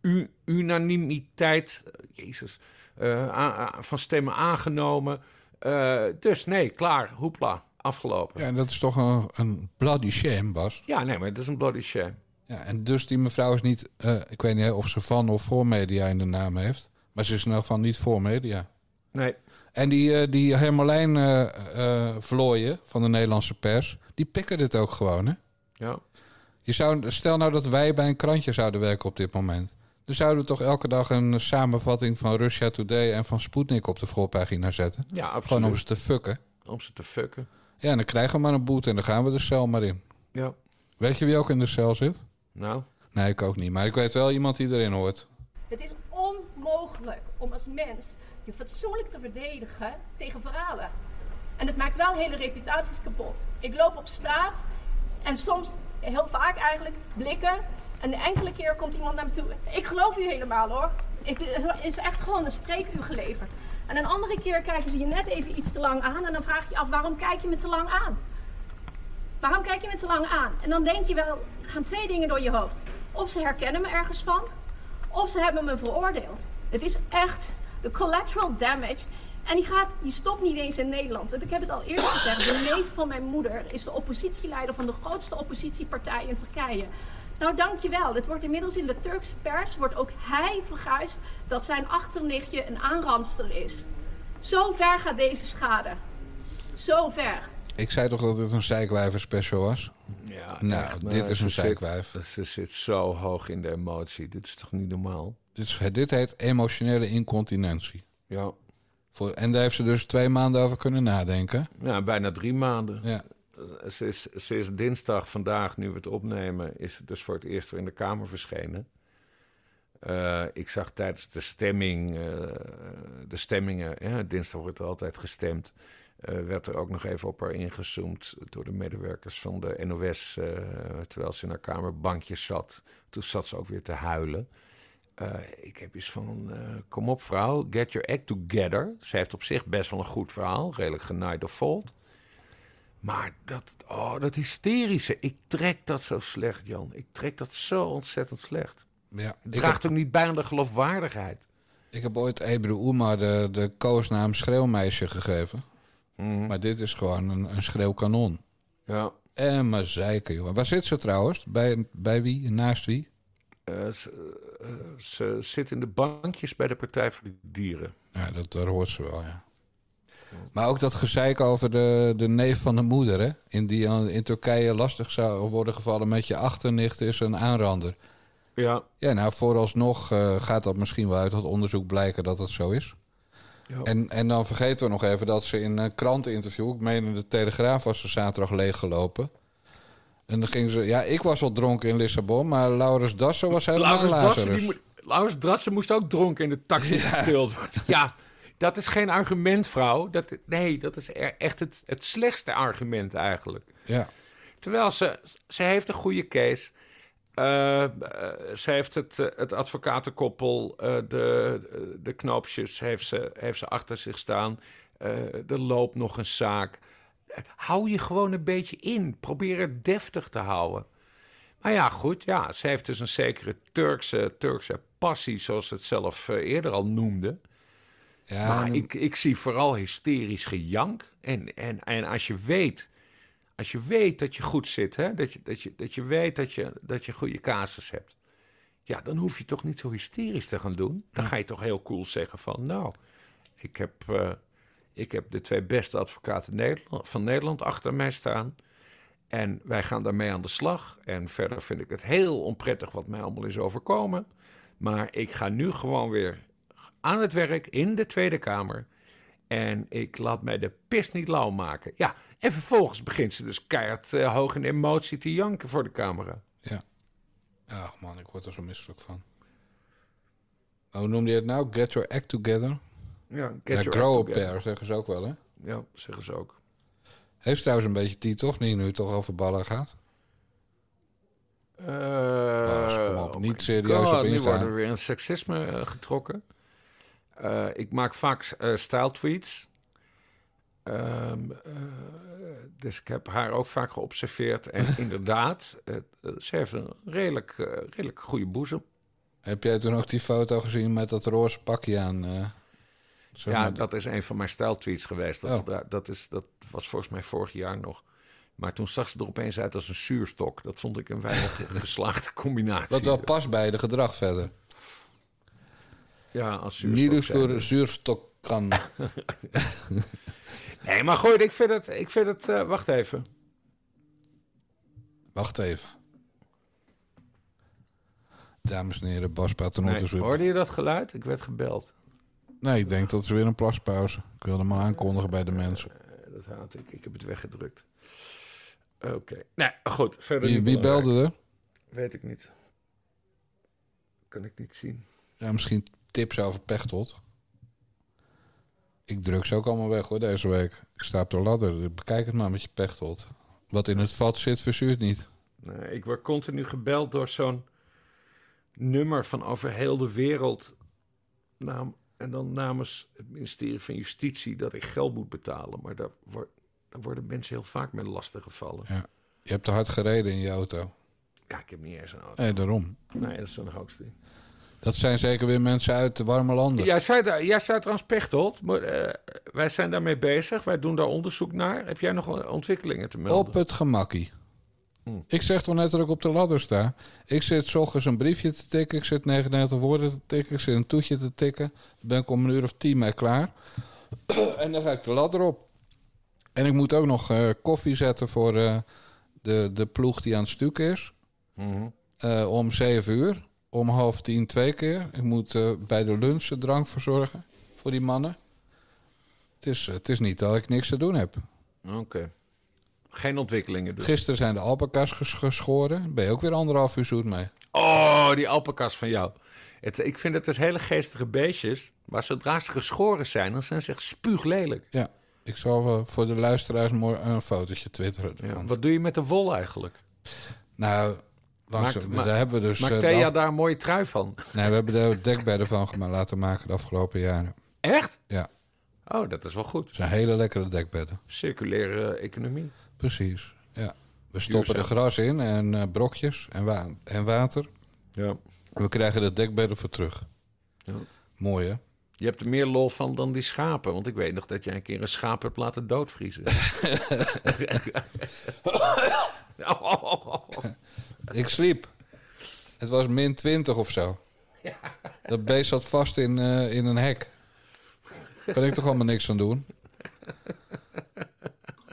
u- unanimiteit, uh, jezus, uh, a- a- van stemmen aangenomen. Uh, dus nee, klaar, hoepla. Afgelopen. Ja, en dat is toch een, een bloody shame, Bas? Ja, nee, maar dat is een bloody shame. Ja, en dus die mevrouw is niet, uh, ik weet niet of ze van of voor media in de naam heeft, maar ze is in elk geval niet voor media. Nee. En die, uh, die Hermelijn uh, uh, Vlooien van de Nederlandse pers, die pikken dit ook gewoon, hè? Ja. Je zou, stel nou dat wij bij een krantje zouden werken op dit moment. Dan zouden we toch elke dag een samenvatting van Russia Today en van Sputnik op de voorpagina zetten. Ja, absoluut. Gewoon om ze te fucken. Om ze te fucken. Ja, en dan krijgen we maar een boete en dan gaan we de cel maar in. Ja. Weet je wie ook in de cel zit? Nou? Nee, ik ook niet. Maar ik weet wel iemand die erin hoort. Het is onmogelijk om als mens je fatsoenlijk te verdedigen tegen verhalen. En het maakt wel hele reputaties kapot. Ik loop op straat en soms, heel vaak eigenlijk, blikken. En de enkele keer komt iemand naar me toe. Ik geloof u helemaal, hoor. Ik, er is echt gewoon een streekuur geleverd. En een andere keer kijken ze je net even iets te lang aan en dan vraag je af, waarom kijk je me te lang aan? Waarom kijk je me te lang aan? En dan denk je wel, gaan twee dingen door je hoofd. Of ze herkennen me ergens van, of ze hebben me veroordeeld. Het is echt de collateral damage. En die, gaat, die stopt niet eens in Nederland. Want ik heb het al eerder gezegd, de neef van mijn moeder is de oppositieleider van de grootste oppositiepartij in Turkije. Nou, dankjewel. Dit wordt inmiddels in de Turkse pers, wordt ook hij verguisd dat zijn achternichtje een aanranster is. Zo ver gaat deze schade. Zo ver. Ik zei toch dat dit een zeikwijverspecial was? Ja, nou, echt, dit is een zeikwijf. Ze zit zo hoog in de emotie. Dit is toch niet normaal? Dus, dit heet emotionele incontinentie. Ja. Voor, en daar heeft ze dus twee maanden over kunnen nadenken. Ja, bijna drie maanden. Ja. Ze is, ze is dinsdag, vandaag, nu we het opnemen, is het dus voor het eerst weer in de Kamer verschenen. Uh, ik zag tijdens de stemming, uh, de stemmingen, ja, dinsdag wordt er altijd gestemd, uh, werd er ook nog even op haar ingezoomd door de medewerkers van de N O S, uh, terwijl ze in haar kamerbankje zat. Toen zat ze ook weer te huilen. Uh, ik heb iets van, uh, kom op vrouw, get your act together. Ze heeft op zich best wel een goed verhaal, redelijk genaaid of volt. Maar dat, oh, dat hysterische, ik trek dat zo slecht, Jan. Ik trek dat zo ontzettend slecht. Ja, het draagt heb, ook niet bij aan de geloofwaardigheid. Ik heb ooit Ebru Oema de, de koosnaam schreeuwmeisje gegeven. Mm. Maar dit is gewoon een, een schreeuwkanon. Ja. En maar zeiken, joh. Waar zit ze trouwens? Bij, bij wie? Naast wie? Uh, ze, uh, ze zit in de bankjes bij de Partij voor de Dieren. Ja, dat, dat hoort ze wel, ja. Maar ook dat gezeik over de, de neef van de moeder, hè? In die in Turkije lastig zou worden gevallen met je achternicht is een aanrander. Ja. Ja, nou, vooralsnog uh, gaat dat misschien wel uit het onderzoek blijken dat dat zo is. Ja. En, en dan vergeten we nog even dat ze in een kranteninterview, ik meen in de Telegraaf was ze zaterdag leeggelopen. En dan ging ze, ja, ik was wel dronken in Lissabon, maar Laurens Dassen was helemaal Lazarus. Laurens Dassen moest ook dronken in de taxi getild worden. Ja. Dat is geen argument, vrouw. Dat, nee, dat is er echt het, het slechtste argument eigenlijk. Ja. Terwijl ze, ze heeft een goede case. Uh, uh, ze heeft het, het advocatenkoppel, uh, de, de knoopjes heeft ze, heeft ze achter zich staan. Uh, er loopt nog een zaak. Uh, hou je gewoon een beetje in. Probeer het deftig te houden. Maar ja, goed. Ja, ze heeft dus een zekere Turkse, Turkse passie, zoals ze het zelf uh, eerder al noemde. Ja, maar ik, ik zie vooral hysterisch gejank. En, en, en als je weet, als je weet dat je goed zit, hè? Dat, je, dat, je, dat je weet dat je, dat je goede casus hebt, ja, dan hoef je toch niet zo hysterisch te gaan doen. Dan ga je toch heel cool zeggen van, nou, ik heb, uh, ik heb de twee beste advocaten Nederland, van Nederland achter mij staan. En wij gaan daarmee aan de slag. En verder vind ik het heel onprettig wat mij allemaal is overkomen. Maar ik ga nu gewoon weer aan het werk in de Tweede Kamer. En ik laat mij de pis niet lauw maken. Ja, en vervolgens begint ze dus keihard uh, hoog in emotie te janken voor de camera. Ja. Ach man, ik word er zo misselijk van. Hoe noemde je het nou? Get your act together? Ja, get ja, your grow act up there, zeggen ze ook wel, hè? Ja, zeggen ze ook. Heeft trouwens een beetje tea, toch? Niet nu het toch over ballen gaat? Uh, nou, kom op, oh niet serieus God, op ingaan. Nu worden we weer in seksisme uh, getrokken. Uh, ik maak vaak uh, stijltweets. Um, uh, dus ik heb haar ook vaak geobserveerd. En inderdaad, uh, ze heeft een redelijk, uh, redelijk goede boezem. Heb jij toen ook die foto gezien met dat roze pakje aan? Uh, ja, maar dat is een van mijn stijltweets geweest. Dat, oh. dat, is, dat was volgens mij vorig jaar nog. Maar toen zag ze er opeens uit als een zuurstok. Dat vond ik een weinig geslaagde combinatie. Wat wel past bij de gedrag verder. Ja, als zuurstok. zuurstok kan. Nee, maar goed, ik vind het... Ik vind het uh, wacht even. Wacht even. Dames en heren, Bas Paternotte. Nee, hoorde je dat geluid? Ik werd gebeld. Nee, ik denk dat is weer een plaspauze. Ik wilde hem al aankondigen bij de mensen. Uh, dat haat ik. Ik heb het weggedrukt. Oké. Okay. Nee, goed. Verder wie wie belde er? Weet ik niet. Kan ik niet zien. Ja, misschien tips over Pechtold. Ik druk ze ook allemaal weg, hoor, deze week. Ik sta op de ladder. Bekijk het maar met je Pechtold. Wat in het vat zit, verzuurt niet. Nee, ik word continu gebeld door zo'n nummer van over heel de wereld. Naam, en dan namens het ministerie van Justitie dat ik geld moet betalen. Maar daar, wor- daar worden mensen heel vaak mee lastiggevallen. Ja. Je hebt te hard gereden in je auto. Ja, ik heb niet eens een auto. Nee, daarom. Nee, dat is zo'n hoogste. Dat zijn zeker weer mensen uit de warme landen. Jij zei, jij zei trouwens Pechtold. Maar, uh, wij zijn daarmee bezig. Wij doen daar onderzoek naar. Heb jij nog ontwikkelingen te melden? Op het gemakkie. Hm. Ik zeg toch net dat ik op de ladder sta. Ik zit 's ochtends een briefje te tikken. Ik zit negenennegentig woorden te tikken. Ik zit een toetje te tikken. Dan ben ik om een uur of tien mee klaar. En dan ga ik de ladder op. En ik moet ook nog uh, koffie zetten voor uh, de, de ploeg die aan het stuk is. Mm-hmm. Uh, om zeven uur. Om half tien twee keer. Ik moet uh, bij de lunch de drank verzorgen voor die mannen. Het is, het is niet dat ik niks te doen heb. Oké. Okay. Geen ontwikkelingen doen. Gisteren zijn de alpaca's ges- geschoren. Ben je ook weer anderhalf uur zoet mee. Oh, die alpaca's van jou. Het, ik vind het dus hele geestige beestjes. Maar zodra ze geschoren zijn, dan zijn ze echt spuuglelijk. Ja. Ik zal voor de luisteraars een fotootje twitteren. Ja, wat doe je met de wol eigenlijk? Nou, langzaam, maakt, daar ma- hebben we dus... Maakt Thea af... daar een mooie trui van? Nee, we hebben de dekbedden van gemaakt, laten maken de afgelopen jaren. Echt? Ja. Oh, dat is wel goed. Het zijn hele lekkere dekbedden. Circulaire economie. Precies, ja. We stoppen Duurzaam. er gras in en uh, brokjes en, wa- en water. Ja. En we krijgen de dekbedden voor terug. Ja. Mooi, hè? Je hebt er meer lol van dan die schapen. Want ik weet nog dat jij een keer een schaap hebt laten doodvriezen. Ik sliep. Het was min twintig of zo. Dat beest zat vast in, uh, in een hek. Daar kan ik toch allemaal niks aan doen?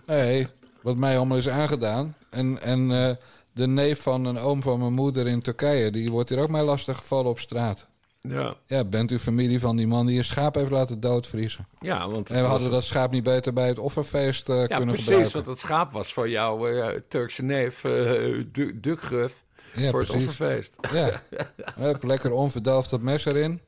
Nee, wat mij allemaal is aangedaan. En, en uh, de neef van een oom van mijn moeder in Turkije... die wordt hier ook mij lastig gevallen op straat. Ja. Ja, bent u familie van die man die een schaap heeft laten doodvriezen? Ja, want... En we hadden dat schaap niet beter bij het offerfeest uh, ja, kunnen precies, gebruiken. Ja, precies, want dat schaap was voor jouw uh, Turkse neef uh, du- Dukgruf ja, voor precies. het offerfeest. Ja, Hup, lekker onverdelft dat mes erin.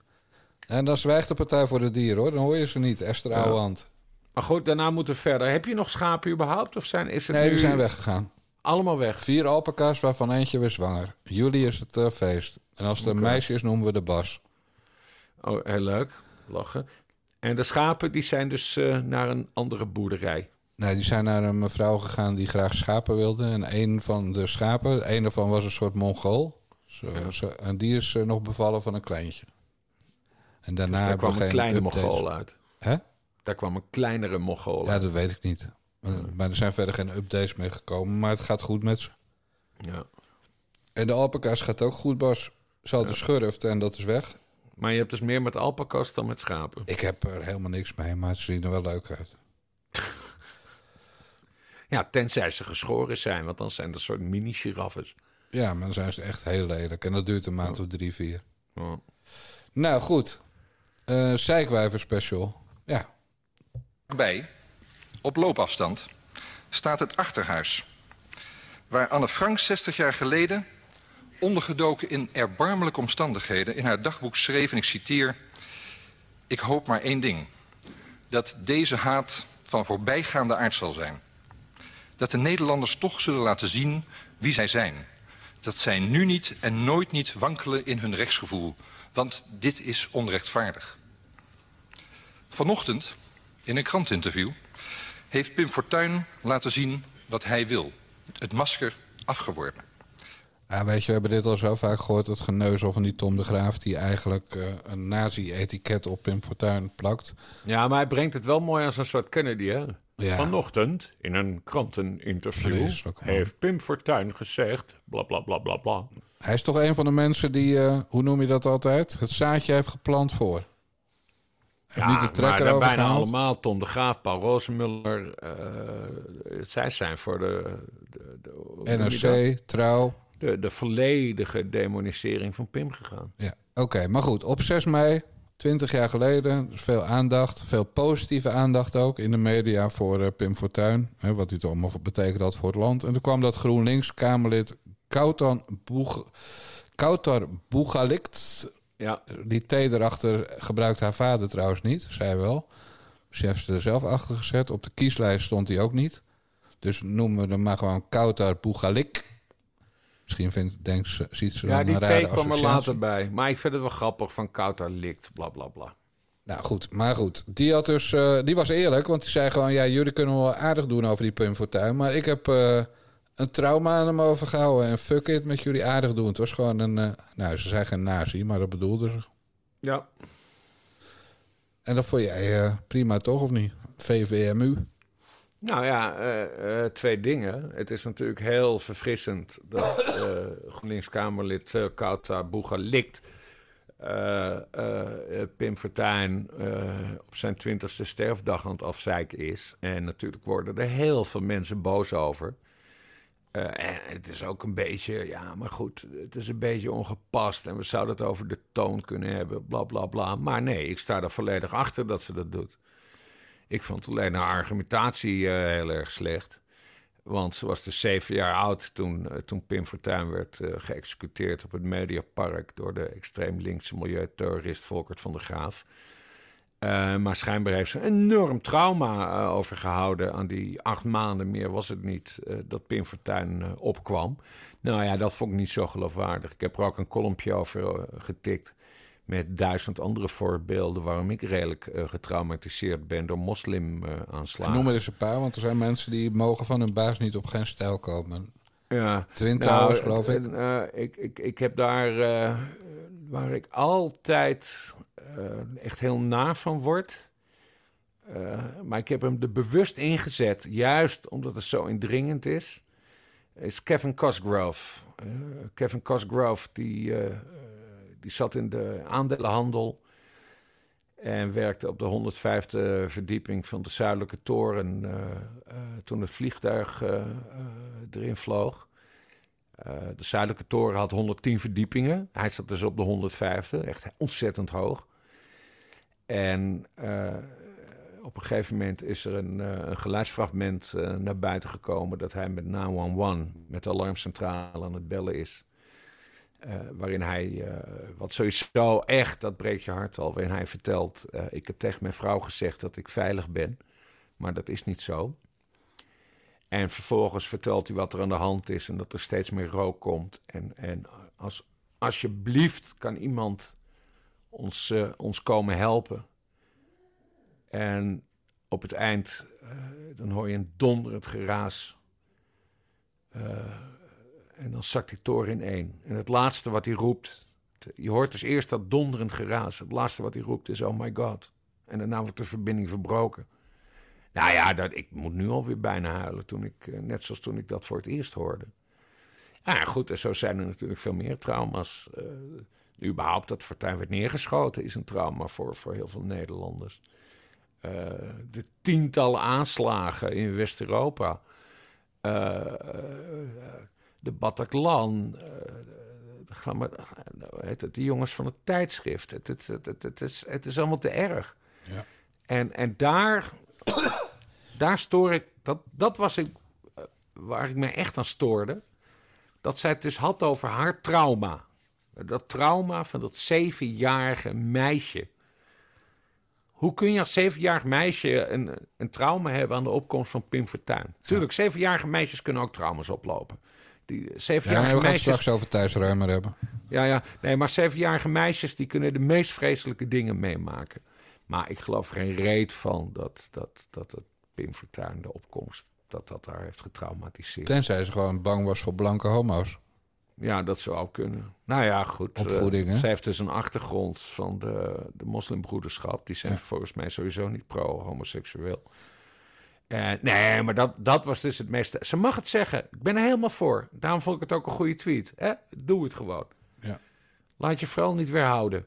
En dan zwijgt de Partij voor de Dieren, hoor. Dan hoor je ze niet, Esther ja. Ouwehand. Maar goed, daarna moeten we verder. Heb je nog schapen überhaupt? Of zijn, is het nee, nu... die zijn weggegaan. Allemaal weg? Vier alpaca's, waarvan eentje weer zwanger. Juli is het uh, feest. En als het okay. een meisje is, noemen we de Bas. Oh, heel leuk. Lachen. En de schapen, die zijn dus uh, naar een andere boerderij? Nee, die zijn naar een mevrouw gegaan die graag schapen wilde. En een van de schapen, een ervan was een soort Mongool. Zo, ja. zo, en die is uh, nog bevallen van een kleintje. En daarna dus daar kwam een kleine updates. Mongool uit? Hè? Daar kwam een kleinere Mongool ja, uit? Ja, dat weet ik niet. Maar, ja. maar er zijn verder geen updates mee gekomen. Maar het gaat goed met ze. Ja. En de alpaca's gaat ook goed, Bas. Ze hadden ja. schurft en dat is weg. Maar je hebt dus meer met alpaca's dan met schapen. Ik heb er helemaal niks mee, maar ze zien er wel leuk uit. Ja, tenzij ze geschoren zijn, want dan zijn dat soort mini-giraffes. Ja, maar dan zijn ze echt heel lelijk. En dat duurt een maand oh. of drie, vier. Oh. Nou, goed. Uh, Zeikwijver special. Ja. Bij, op loopafstand, staat het achterhuis. Waar Anne Frank zestig jaar geleden... ondergedoken in erbarmelijke omstandigheden, in haar dagboek schreef, en ik citeer... Ik hoop maar één ding. Dat deze haat van voorbijgaande aard zal zijn. Dat de Nederlanders toch zullen laten zien wie zij zijn. Dat zij nu niet en nooit niet wankelen in hun rechtsgevoel. Want dit is onrechtvaardig. Vanochtend, in een krantinterview, heeft Pim Fortuyn laten zien wat hij wil. Het masker afgeworpen. Ja, weet je, we hebben dit al zo vaak gehoord, dat geneuzel van die Tom de Graaf... die eigenlijk uh, een nazi-etiket op Pim Fortuyn plakt. Ja, maar hij brengt het wel mooi als een soort Kennedy, hè? Ja. Vanochtend, in een kranteninterview, heeft Pim Fortuyn gezegd... bla, bla, bla, bla, bla. Hij is toch een van de mensen die, uh, hoe noem je dat altijd... het zaadje heeft geplant voor. Heeft ja, niet de trekker maar bijna gehaald. Allemaal. Tom de Graaf, Paul Rozenmuller... Uh, zij zijn voor de... de, de N R C, Trouw... De, de volledige demonisering van Pim gegaan. Ja, oké. Okay, maar goed, op zes mei, twintig jaar geleden... Dus veel aandacht, veel positieve aandacht ook... in de media voor uh, Pim Fortuyn. Hè, wat u toch allemaal betekent had voor het land. En toen kwam dat GroenLinks-Kamerlid Kauthar Bouch- Kauthar Bouchallikht. Ja. Die T erachter gebruikt haar vader trouwens niet. Zij wel. Ze heeft ze er zelf achter gezet. Op de kieslijst stond hij ook niet. Dus noemen we hem maar gewoon Kauthar Bouchallikht. Misschien vindt, denkt ze, ziet ze ja, dan een rare associatie. Ja, die kwam er later bij. Maar ik vind het wel grappig van Kauthar Bouchallikht, bla bla bla. Nou goed, maar goed. Die, had dus, uh, die was eerlijk, want die zei gewoon... ja, jullie kunnen wel aardig doen over die Pim Fortuyn... maar ik heb uh, een trauma aan hem overgehouden. En fuck it met jullie aardig doen. Het was gewoon een... Uh, nou, ze zijn geen nazi, maar dat bedoelde ze. Ja. En dat vond jij uh, prima toch, of niet? V V M U. Nou ja, uh, uh, twee dingen. Het is natuurlijk heel verfrissend dat uh, GroenLinks-Kamerlid uh, Kauthar Bouchallikht... Uh, uh, Pim Fortuyn uh, op zijn twintigste sterfdag aan het afzeiken is. En natuurlijk worden er heel veel mensen boos over. Uh, en het is ook een beetje, ja, maar goed, het is een beetje ongepast. En we zouden het over de toon kunnen hebben, bla, bla, bla. Maar nee, ik sta er volledig achter dat ze dat doet. Ik vond alleen haar argumentatie uh, heel erg slecht. Want ze was dus zeven jaar oud toen, uh, toen Pim Fortuyn werd uh, geëxecuteerd op het Mediapark... door de extreem linkse milieuterrorist Volkert van de Graaf. Uh, maar schijnbaar heeft ze een enorm trauma uh, overgehouden aan die acht maanden, meer was het niet, uh, dat Pim Fortuyn uh, opkwam. Nou ja, dat vond ik niet zo geloofwaardig. Ik heb er ook een kolompje over uh, getikt met duizend andere voorbeelden waarom ik redelijk uh, getraumatiseerd ben door moslim-aanslagen. Uh, Noem er eens een paar, want er zijn mensen die mogen van hun baas niet op geen stijl komen. Ja, twintig nou, hours, geloof ik. Uh, ik, ik. Ik heb daar, uh, waar ik altijd uh, echt heel na van word. Uh, maar ik heb hem er bewust ingezet, juist omdat het zo indringend is. Is Kevin Cosgrove. Uh, Kevin Cosgrove, die... Uh, Die zat in de aandelenhandel en werkte op de honderdvijfde verdieping van de Zuidelijke Toren uh, uh, toen het vliegtuig uh, uh, erin vloog. Uh, de Zuidelijke Toren had honderdtien verdiepingen. Hij zat dus op de honderdvijfde, echt ontzettend hoog. En uh, op een gegeven moment is er een, uh, een geluidsfragment uh, naar buiten gekomen dat hij met nine one one, met de alarmcentrale, aan het bellen is. Uh, waarin hij, uh, wat sowieso echt, dat breekt je hart al, waarin hij vertelt... Uh, ik heb tegen mijn vrouw gezegd dat ik veilig ben, maar dat is niet zo. En vervolgens vertelt hij wat er aan de hand is en dat er steeds meer rook komt. En, en als, alsjeblieft kan iemand ons, uh, ons komen helpen. En op het eind, uh, dan hoor je een donderend geraas... Uh, En dan zakt die toren in één. En het laatste wat hij roept... Je hoort dus eerst dat donderend geraas. Het laatste wat hij roept is, oh my god. En daarna wordt de verbinding verbroken. Nou ja, dat, ik moet nu alweer bijna huilen. Toen ik, net zoals toen ik dat voor het eerst hoorde. Ja, goed, en zo zijn er natuurlijk veel meer trauma's. Uh, überhaupt dat Fortuyn werd neergeschoten... is een trauma voor, voor heel veel Nederlanders. Uh, de tientallen aanslagen in West-Europa... Uh, uh, De Bataclan, uh, de, de jongens van het tijdschrift. Het, het, het, het, het, is, het is allemaal te erg. Ja. En, en daar, daar stoor ik... Dat, dat was ik, waar ik me echt aan stoorde. Dat zij het dus had over haar trauma. Dat trauma van dat zevenjarige meisje. Hoe kun je als zevenjarig meisje een, een trauma hebben aan de opkomst van Pim Fortuyn? Ja. Tuurlijk, zevenjarige meisjes kunnen ook trauma's oplopen. Die zevenjarige ja, nee, we gaan meisjes... straks over Thijs Römer hebben. Ja, ja. Nee, maar zevenjarige meisjes die kunnen de meest vreselijke dingen meemaken. Maar ik geloof geen reet van dat, dat, dat het Pim Fortuyn, de opkomst, dat dat daar heeft getraumatiseerd. Tenzij ze gewoon bang was voor blanke homo's. Ja, dat zou ook kunnen. Nou ja, goed. Opvoeding, uh, hè? Ze heeft dus een achtergrond van de, de moslimbroederschap. Die zijn ja. volgens mij sowieso niet pro-homoseksueel. Uh, nee, maar dat, dat was dus het meeste. Ze mag het zeggen. Ik ben er helemaal voor. Daarom vond ik het ook een goede tweet. Hè? Doe het gewoon. Ja. Laat je vooral niet weerhouden.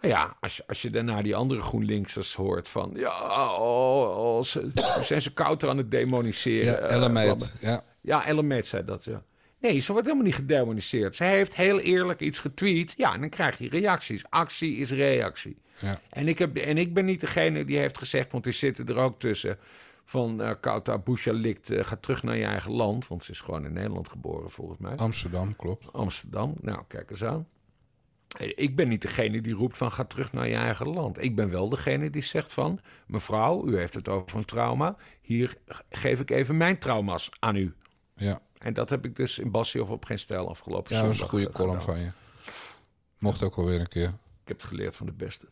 Maar ja, als je, als je daarna die andere GroenLinksers hoort van... Ja, oh, oh, ze, zijn ze Kauthar aan het demoniseren. Ja, Ellemeet. Uh, ja, ja Ellemeet zei dat, ja. Nee, ze wordt helemaal niet gedemoniseerd. Ze heeft heel eerlijk iets getweet. Ja, en dan krijg je reacties. Actie is reactie. Ja. En, ik heb, en ik ben niet degene die heeft gezegd... want die zitten er ook tussen... van uh, Kauthar Bouchallikht, uh, ga terug naar je eigen land. Want ze is gewoon in Nederland geboren, volgens mij. Amsterdam, klopt. Amsterdam, nou, kijk eens aan. Ik ben niet degene die roept van, ga terug naar je eigen land. Ik ben wel degene die zegt van, mevrouw, u heeft het over een trauma. Hier geef ik even mijn trauma's aan u. Ja. En dat heb ik dus in Bassie of op geen stijl afgelopen. Ja, dat is een goede column gedaan. Van je. Mocht ook alweer een keer. Ik heb het geleerd van de beste.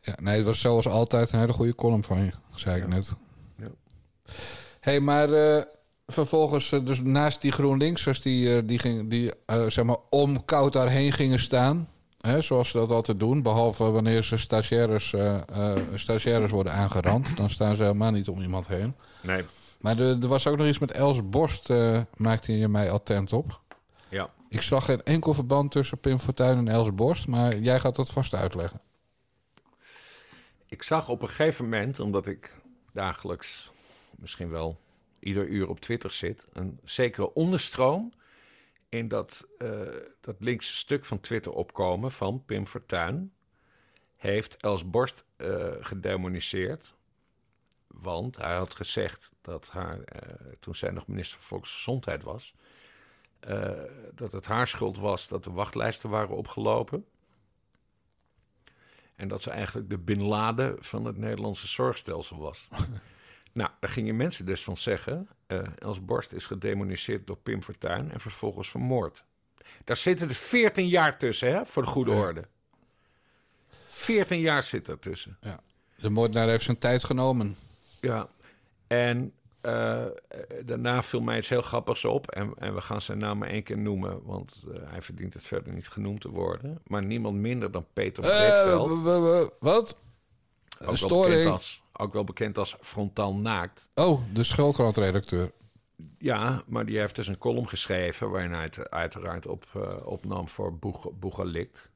Ja, nee, het was zoals altijd een hele goede column van je, zei ik ja. net. Ja. Hé, hey, maar uh, vervolgens, dus naast die GroenLinksers die, die, ging, die uh, zeg maar om Kauthar heen gingen staan. Hè, zoals ze dat altijd doen. Behalve wanneer ze stagiaires, uh, uh, stagiaires worden aangerand. Dan staan ze helemaal niet om iemand heen. Nee. Maar er, er was ook nog iets met Els Borst. Uh, maakte je mij attent op. Ja. Ik zag geen enkel verband tussen Pim Fortuyn en Els Borst. Maar jij gaat dat vast uitleggen. Ik zag op een gegeven moment, omdat ik dagelijks misschien wel ieder uur op Twitter zit, een zekere onderstroom in dat, uh, dat linkse stuk van Twitter opkomen van Pim Fortuyn heeft Els Borst uh, gedemoniseerd. Want hij had gezegd dat haar, uh, toen zij nog minister van Volksgezondheid was, uh, dat het haar schuld was dat de wachtlijsten waren opgelopen. En dat ze eigenlijk de Bin Laden van het Nederlandse zorgstelsel was. Nou, daar gingen mensen dus van zeggen, Uh, Els Borst is gedemoniseerd door Pim Fortuyn en vervolgens vermoord. Daar zitten er veertien jaar tussen, hè, voor de goede orde. veertien jaar zit er tussen. Ja. De moordenaar heeft zijn tijd genomen. Ja, en uh, daarna viel mij iets heel grappigs op. En, en we gaan zijn naam maar één keer noemen, want uh, hij verdient het verder niet genoemd te worden. Maar niemand minder dan Peter Breedveld. Uh, w- w- w- wat? Een storing. Ook wel bekend als Frontaal Naakt. Oh, de schoolkrantredacteur. Ja, maar die heeft dus een column geschreven waarin hij het uiteraard op, uh, opnam voor Bouchallikht.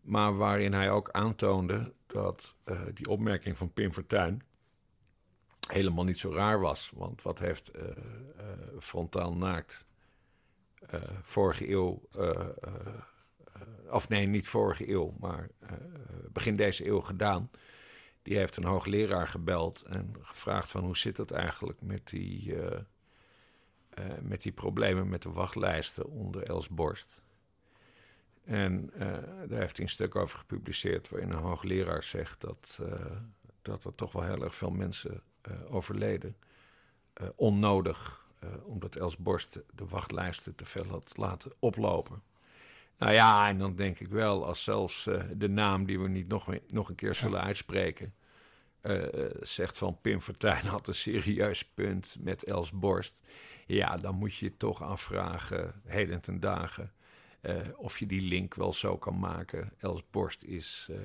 Maar waarin hij ook aantoonde dat uh, die opmerking van Pim Fortuyn helemaal niet zo raar was. Want wat heeft uh, uh, Frontaal Naakt uh, vorige eeuw... Uh, uh, uh, of nee, niet vorige eeuw, maar uh, begin deze eeuw gedaan. Die heeft een hoogleraar gebeld en gevraagd van hoe zit het eigenlijk met die, uh, uh, met die problemen met de wachtlijsten onder Els Borst. En uh, daar heeft hij een stuk over gepubliceerd waarin een hoogleraar zegt dat, uh, dat er toch wel heel erg veel mensen uh, overleden. Uh, onnodig, uh, omdat Els Borst de wachtlijsten te veel had laten oplopen. Nou ja, en dan denk ik wel, als zelfs uh, de naam die we niet nog, mee, nog een keer zullen uitspreken, uh, zegt van Pim Fortuyn had een serieus punt met Els Borst. Ja, dan moet je je toch afvragen, heden ten dagen, uh, of je die link wel zo kan maken. Els Borst is, uh,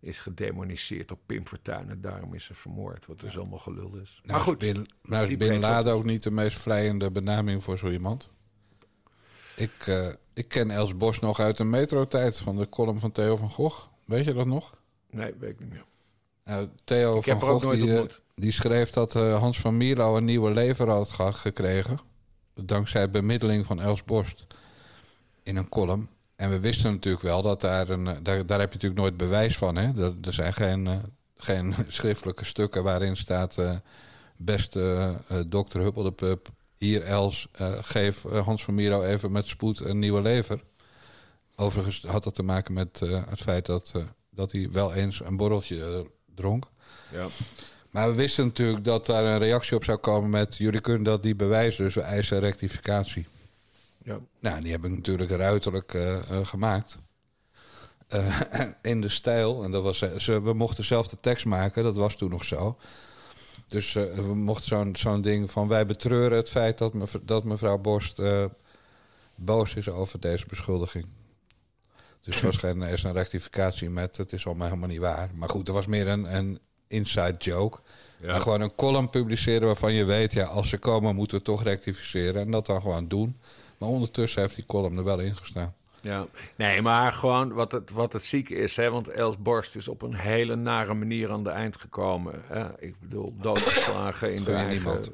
is gedemoniseerd op Pim Fortuyn en daarom is ze vermoord, wat dus ja. allemaal gelul is. Nou, maar goed. Bin, nou is die Bin Laden ook niet de meest vlijende benaming voor zo iemand? Ik, uh, ik ken Els Borst nog uit de metrotijd van de column van Theo van Gogh. Weet je dat nog? Nee, weet ik niet meer. Nou, Theo ik van Gogh die, uh, die schreef dat uh, Hans van Mierlo een nieuwe lever had ge- gekregen. Dankzij bemiddeling van Els Borst. In een column. En we wisten natuurlijk wel dat daar een... Daar, daar heb je natuurlijk nooit bewijs van. Hè? Er, er zijn geen, uh, geen schriftelijke stukken waarin staat... Uh, beste uh, dokter Huppel de Pup. Hier, Els, uh, geef Hans van Mierlo even met spoed een nieuwe lever. Overigens had dat te maken met uh, het feit dat, uh, dat hij wel eens een borreltje uh, dronk. Ja. Maar we wisten natuurlijk dat daar een reactie op zou komen met... jullie kunnen dat niet bewijzen, dus we eisen rectificatie. Ja. Nou, die heb ik natuurlijk ruiterlijk uh, uh, gemaakt. Uh, in de stijl, en dat was, ze, we mochten zelf de tekst maken, dat was toen nog zo... Dus uh, we mochten zo'n, zo'n ding van... wij betreuren het feit dat, mev- dat mevrouw Borst uh, boos is over deze beschuldiging. Dus er was geen eens een rectificatie met... het is allemaal helemaal niet waar. Maar goed, er was meer een, een inside joke. Ja. En gewoon een column publiceren waarvan je weet... ja, als ze komen moeten we toch rectificeren. En dat dan gewoon doen. Maar ondertussen heeft die column er wel in gestaan. Ja, nee, maar gewoon wat het, wat het zieke is, hè, want Els Borst is op een hele nare manier aan de eind gekomen. Hè? Ik bedoel, doodgeslagen in de, eigen,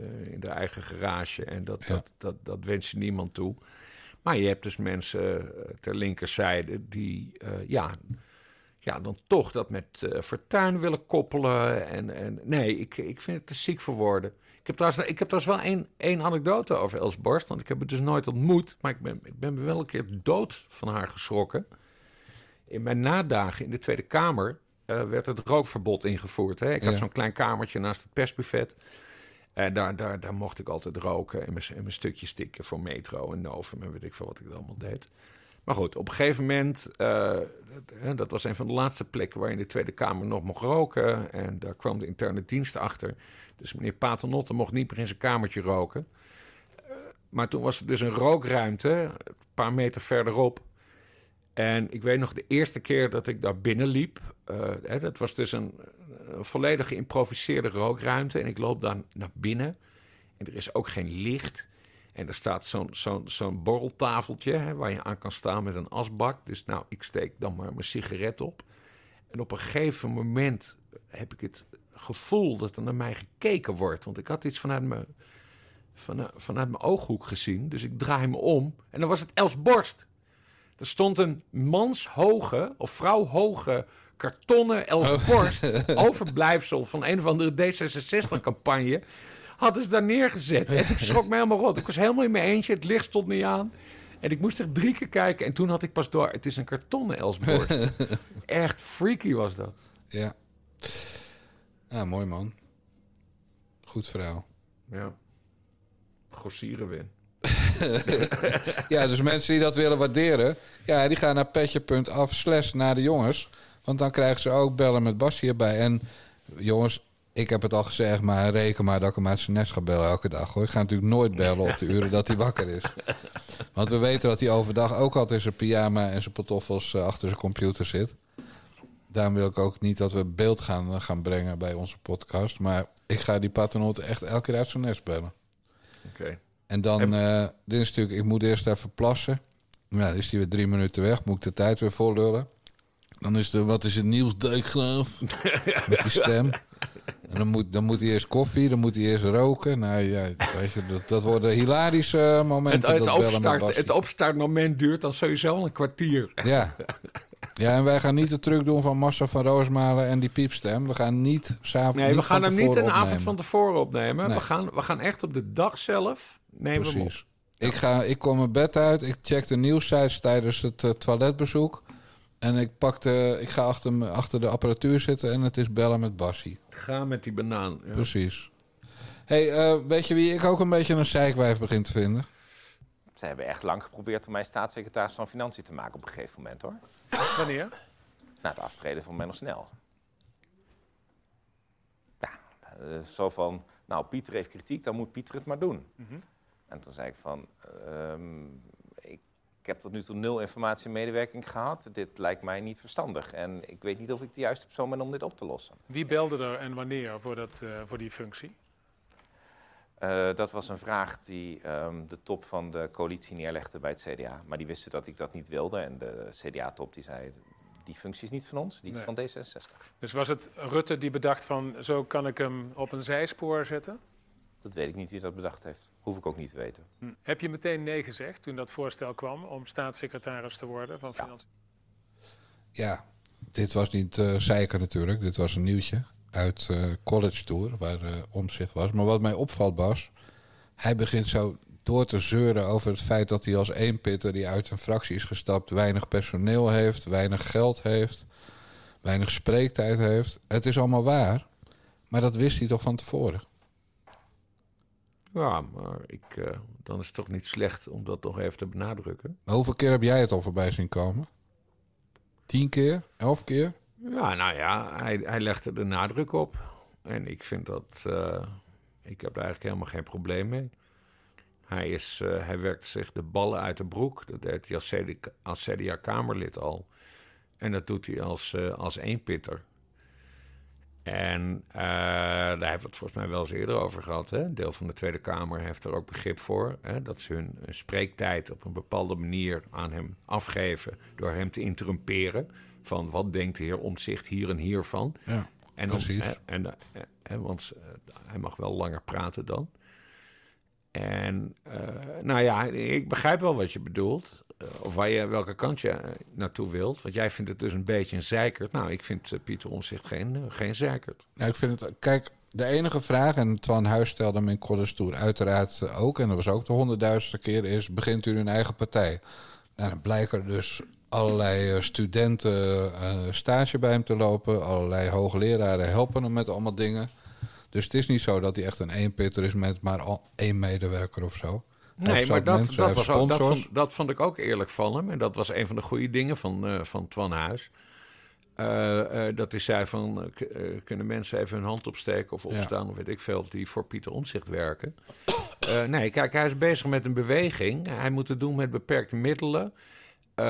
uh, in de eigen garage en dat, ja. dat, dat, dat wens je niemand toe. Maar je hebt dus mensen ter linkerzijde die, uh, ja, ja, dan toch dat met uh, Fortuyn willen koppelen. En, en, nee, ik, ik vind het te ziek voor woorden. Ik heb trouwens, ik heb trouwens wel één, één anekdote over Els Borst. Want ik heb het dus nooit ontmoet. Maar ik ben, ik ben wel een keer dood van haar geschrokken. In mijn nadagen in de Tweede Kamer uh, werd het rookverbod ingevoerd. Hè? Ik ja. had zo'n klein kamertje naast het persbuffet. En daar, daar, daar mocht ik altijd roken. En mijn, en mijn stukje stikken voor Metro en Novum. En weet ik veel wat ik allemaal deed. Maar goed, op een gegeven moment, uh, dat, dat was een van de laatste plekken waar je in de Tweede Kamer nog mocht roken. En daar kwam de interne dienst achter. Dus meneer Paternotte mocht niet meer in zijn kamertje roken. Uh, maar toen was er dus een rookruimte, een paar meter verderop. En ik weet nog de eerste keer dat ik daar binnenliep. Uh, dat was dus een, een volledig geïmproviseerde rookruimte. En ik loop daar naar binnen. En er is ook geen licht. En er staat zo'n, zo'n, zo'n borreltafeltje, hè, waar je aan kan staan met een asbak. Dus nou, ik steek dan maar mijn sigaret op. En op een gegeven moment heb ik het gevoel dat er naar mij gekeken wordt. Want ik had iets vanuit mijn, van, vanuit mijn ooghoek gezien. Dus ik draai me om. En dan was het Els Borst. Er stond een manshoge of vrouwhoge kartonnen Els Borst, oh. overblijfsel van een of andere D zesenzestig-campagne, hadden ze daar neergezet. En ik schrok me helemaal rot. Ik was helemaal in mijn eentje, het licht stond niet aan. En ik moest er drie keer kijken en toen had ik pas door, het is een kartonnen Els Borst. Echt freaky was dat. Ja. Ah, mooi man. Goed verhaal. Ja. Grossieren win. Ja, dus mensen die dat willen waarderen, ja, die gaan naar petje.af slash naar de jongens. Want dan krijgen ze ook bellen met Bas hierbij. En jongens, ik heb het al gezegd, maar reken maar dat ik hem uit zijn nest ga bellen elke dag. Hoor. Ik ga natuurlijk nooit bellen op de uren dat hij wakker is. Want we weten dat hij overdag ook altijd in zijn pyjama en zijn pantoffels achter zijn computer zit. Daarom wil ik ook niet dat we beeld gaan, gaan brengen bij onze podcast. Maar ik ga die paternotte echt elke keer uit zijn nest bellen. Oké. Okay. En dan, uh, dit is natuurlijk, ik moet eerst even plassen. Nou, dan is die weer drie minuten weg. Moet ik de tijd weer vollullen. Dan is er, wat is het, Niels Dijkgraaf? Met die stem. En dan moet, dan moet hij eerst koffie, dan moet hij eerst roken. Nou ja, weet je, dat, dat worden hilarische momenten. Het, het, opstart, het opstartmoment duurt dan sowieso al een kwartier. Ja. Ja, en wij gaan niet de truc doen van Marcel van Roosmalen en die piepstem. We gaan niet s'avonds Nee, we gaan hem niet een opnemen. avond van tevoren opnemen. Nee. We, gaan, we gaan echt op de dag zelf. Neem hem op. Ik, ga, ik kom mijn bed uit. Ik check de nieuwsites tijdens het uh, toiletbezoek. En ik, pak de, ik ga achter, achter de apparatuur zitten en het is bellen met Bassie. Ga met die banaan. Ja. Precies. Hey, uh, weet je wie ik ook een beetje een zeikwijf begin te vinden? Ze hebben echt lang geprobeerd om mij staatssecretaris van Financiën te maken op een gegeven moment, hoor. Wanneer? Na het aftreden van Menno Snel. Ja, zo van, nou, Pieter heeft kritiek, dan moet Pieter het maar doen. Mm-hmm. En toen zei ik van, um, ik, ik heb tot nu toe nul informatie en medewerking gehad. Dit lijkt mij niet verstandig. En ik weet niet of ik de juiste persoon ben om dit op te lossen. Wie belde er en wanneer voor, dat, uh, voor die functie? Uh, dat was een vraag die um, de top van de coalitie neerlegde bij het C D A. Maar die wisten dat ik dat niet wilde. En de C D A-top die zei, die functie is niet van ons, die nee. is van D zesenzestig. Dus was het Rutte die bedacht van, zo kan ik hem op een zijspoor zetten? Dat weet ik niet wie dat bedacht heeft. Hoef ik ook niet te weten. Hm. Heb je meteen nee gezegd toen dat voorstel kwam om staatssecretaris te worden van ja. Financiën? Ja, dit was niet uh, zeiken natuurlijk. Dit was een nieuwtje uit uh, College Tour, waar uh, Omtzigt was. Maar wat mij opvalt, Bas, hij begint zo door te zeuren over het feit dat hij als eenpitter die uit een fractie is gestapt weinig personeel heeft, weinig geld heeft, weinig spreektijd heeft. Het is allemaal waar, maar dat wist hij toch van tevoren? Ja, maar ik, uh, dan is het toch niet slecht om dat nog even te benadrukken. Maar hoeveel keer heb jij het al voorbij zien komen? Tien keer? Elf keer? Ja, nou ja, hij, hij legde de nadruk op. En ik vind dat... Uh, ik heb daar eigenlijk helemaal geen probleem mee. Hij, is, uh, hij werkt zich de ballen uit de broek. Dat deed hij als, CD, als C D A-Kamerlid al. En dat doet hij als, uh, als eenpitter. En uh, daar hebben we het volgens mij wel eens eerder over gehad. Hè? Een deel van de Tweede Kamer heeft er ook begrip voor. Hè? Dat ze hun, hun spreektijd op een bepaalde manier aan hem afgeven. Door hem te interrumperen. Van wat denkt de heer Omtzigt hier en hiervan? Ja, en dan, precies. Hè, en, hè, hè, want uh, hij mag wel langer praten dan. En uh, nou ja, ik begrijp wel wat je bedoelt. Uh, of waar je, welke kant je uh, naartoe wilt. Want jij vindt het dus een beetje een zeikert. Nou, ik vind uh, Pieter Omtzigt geen, uh, geen zeikert. Nou, ik vind het... Kijk, de enige vraag... En Twan Huis stelde hem in College Tour uiteraard uh, ook. En dat was ook de honderdduizendste keer is... Begint u een eigen partij? Nou, dan blijkt er dus... allerlei studenten uh, stage bij hem te lopen. Allerlei hoogleraren helpen hem met allemaal dingen. Dus het is niet zo dat hij echt een eenpitter is met maar al één medewerker of zo. Nee, maar dat, dat, was ook, dat, vond, dat vond ik ook eerlijk van hem. En dat was een van de goede dingen van, uh, van Twan Huis. Uh, uh, dat hij zei van, uh, k- uh, kunnen mensen even hun hand opsteken of opstaan, ja. of weet ik veel, die voor Pieter Omtzigt werken. Uh, nee, kijk, hij is bezig met een beweging. Hij moet het doen met beperkte middelen. Uh,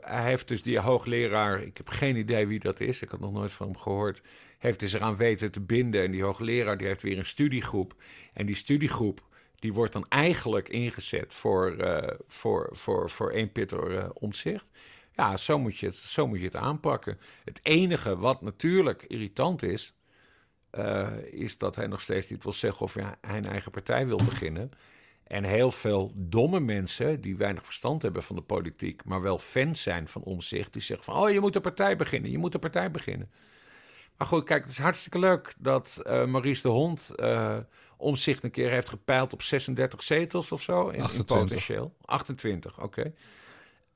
hij heeft dus die hoogleraar, ik heb geen idee wie dat is, ik had nog nooit van hem gehoord, heeft dus eraan weten te binden. En die hoogleraar die heeft weer een studiegroep. En die studiegroep die wordt dan eigenlijk ingezet voor, uh, voor, voor, voor één Pieter uh, Omtzigt. Ja, zo moet, je het, zo moet je het aanpakken. Het enige wat natuurlijk irritant is, uh, is dat hij nog steeds niet wil zeggen of hij een eigen partij wil beginnen. En heel veel domme mensen die weinig verstand hebben van de politiek, maar wel fans zijn van Omtzigt, die zeggen van, oh, je moet een partij beginnen, je moet een partij beginnen. Maar goed, kijk, het is hartstikke leuk dat uh, Maurice de Hond uh, Omtzigt een keer heeft gepeild op zesendertig zetels of zo. In, in potentieel. achtentwintig, oké. Okay.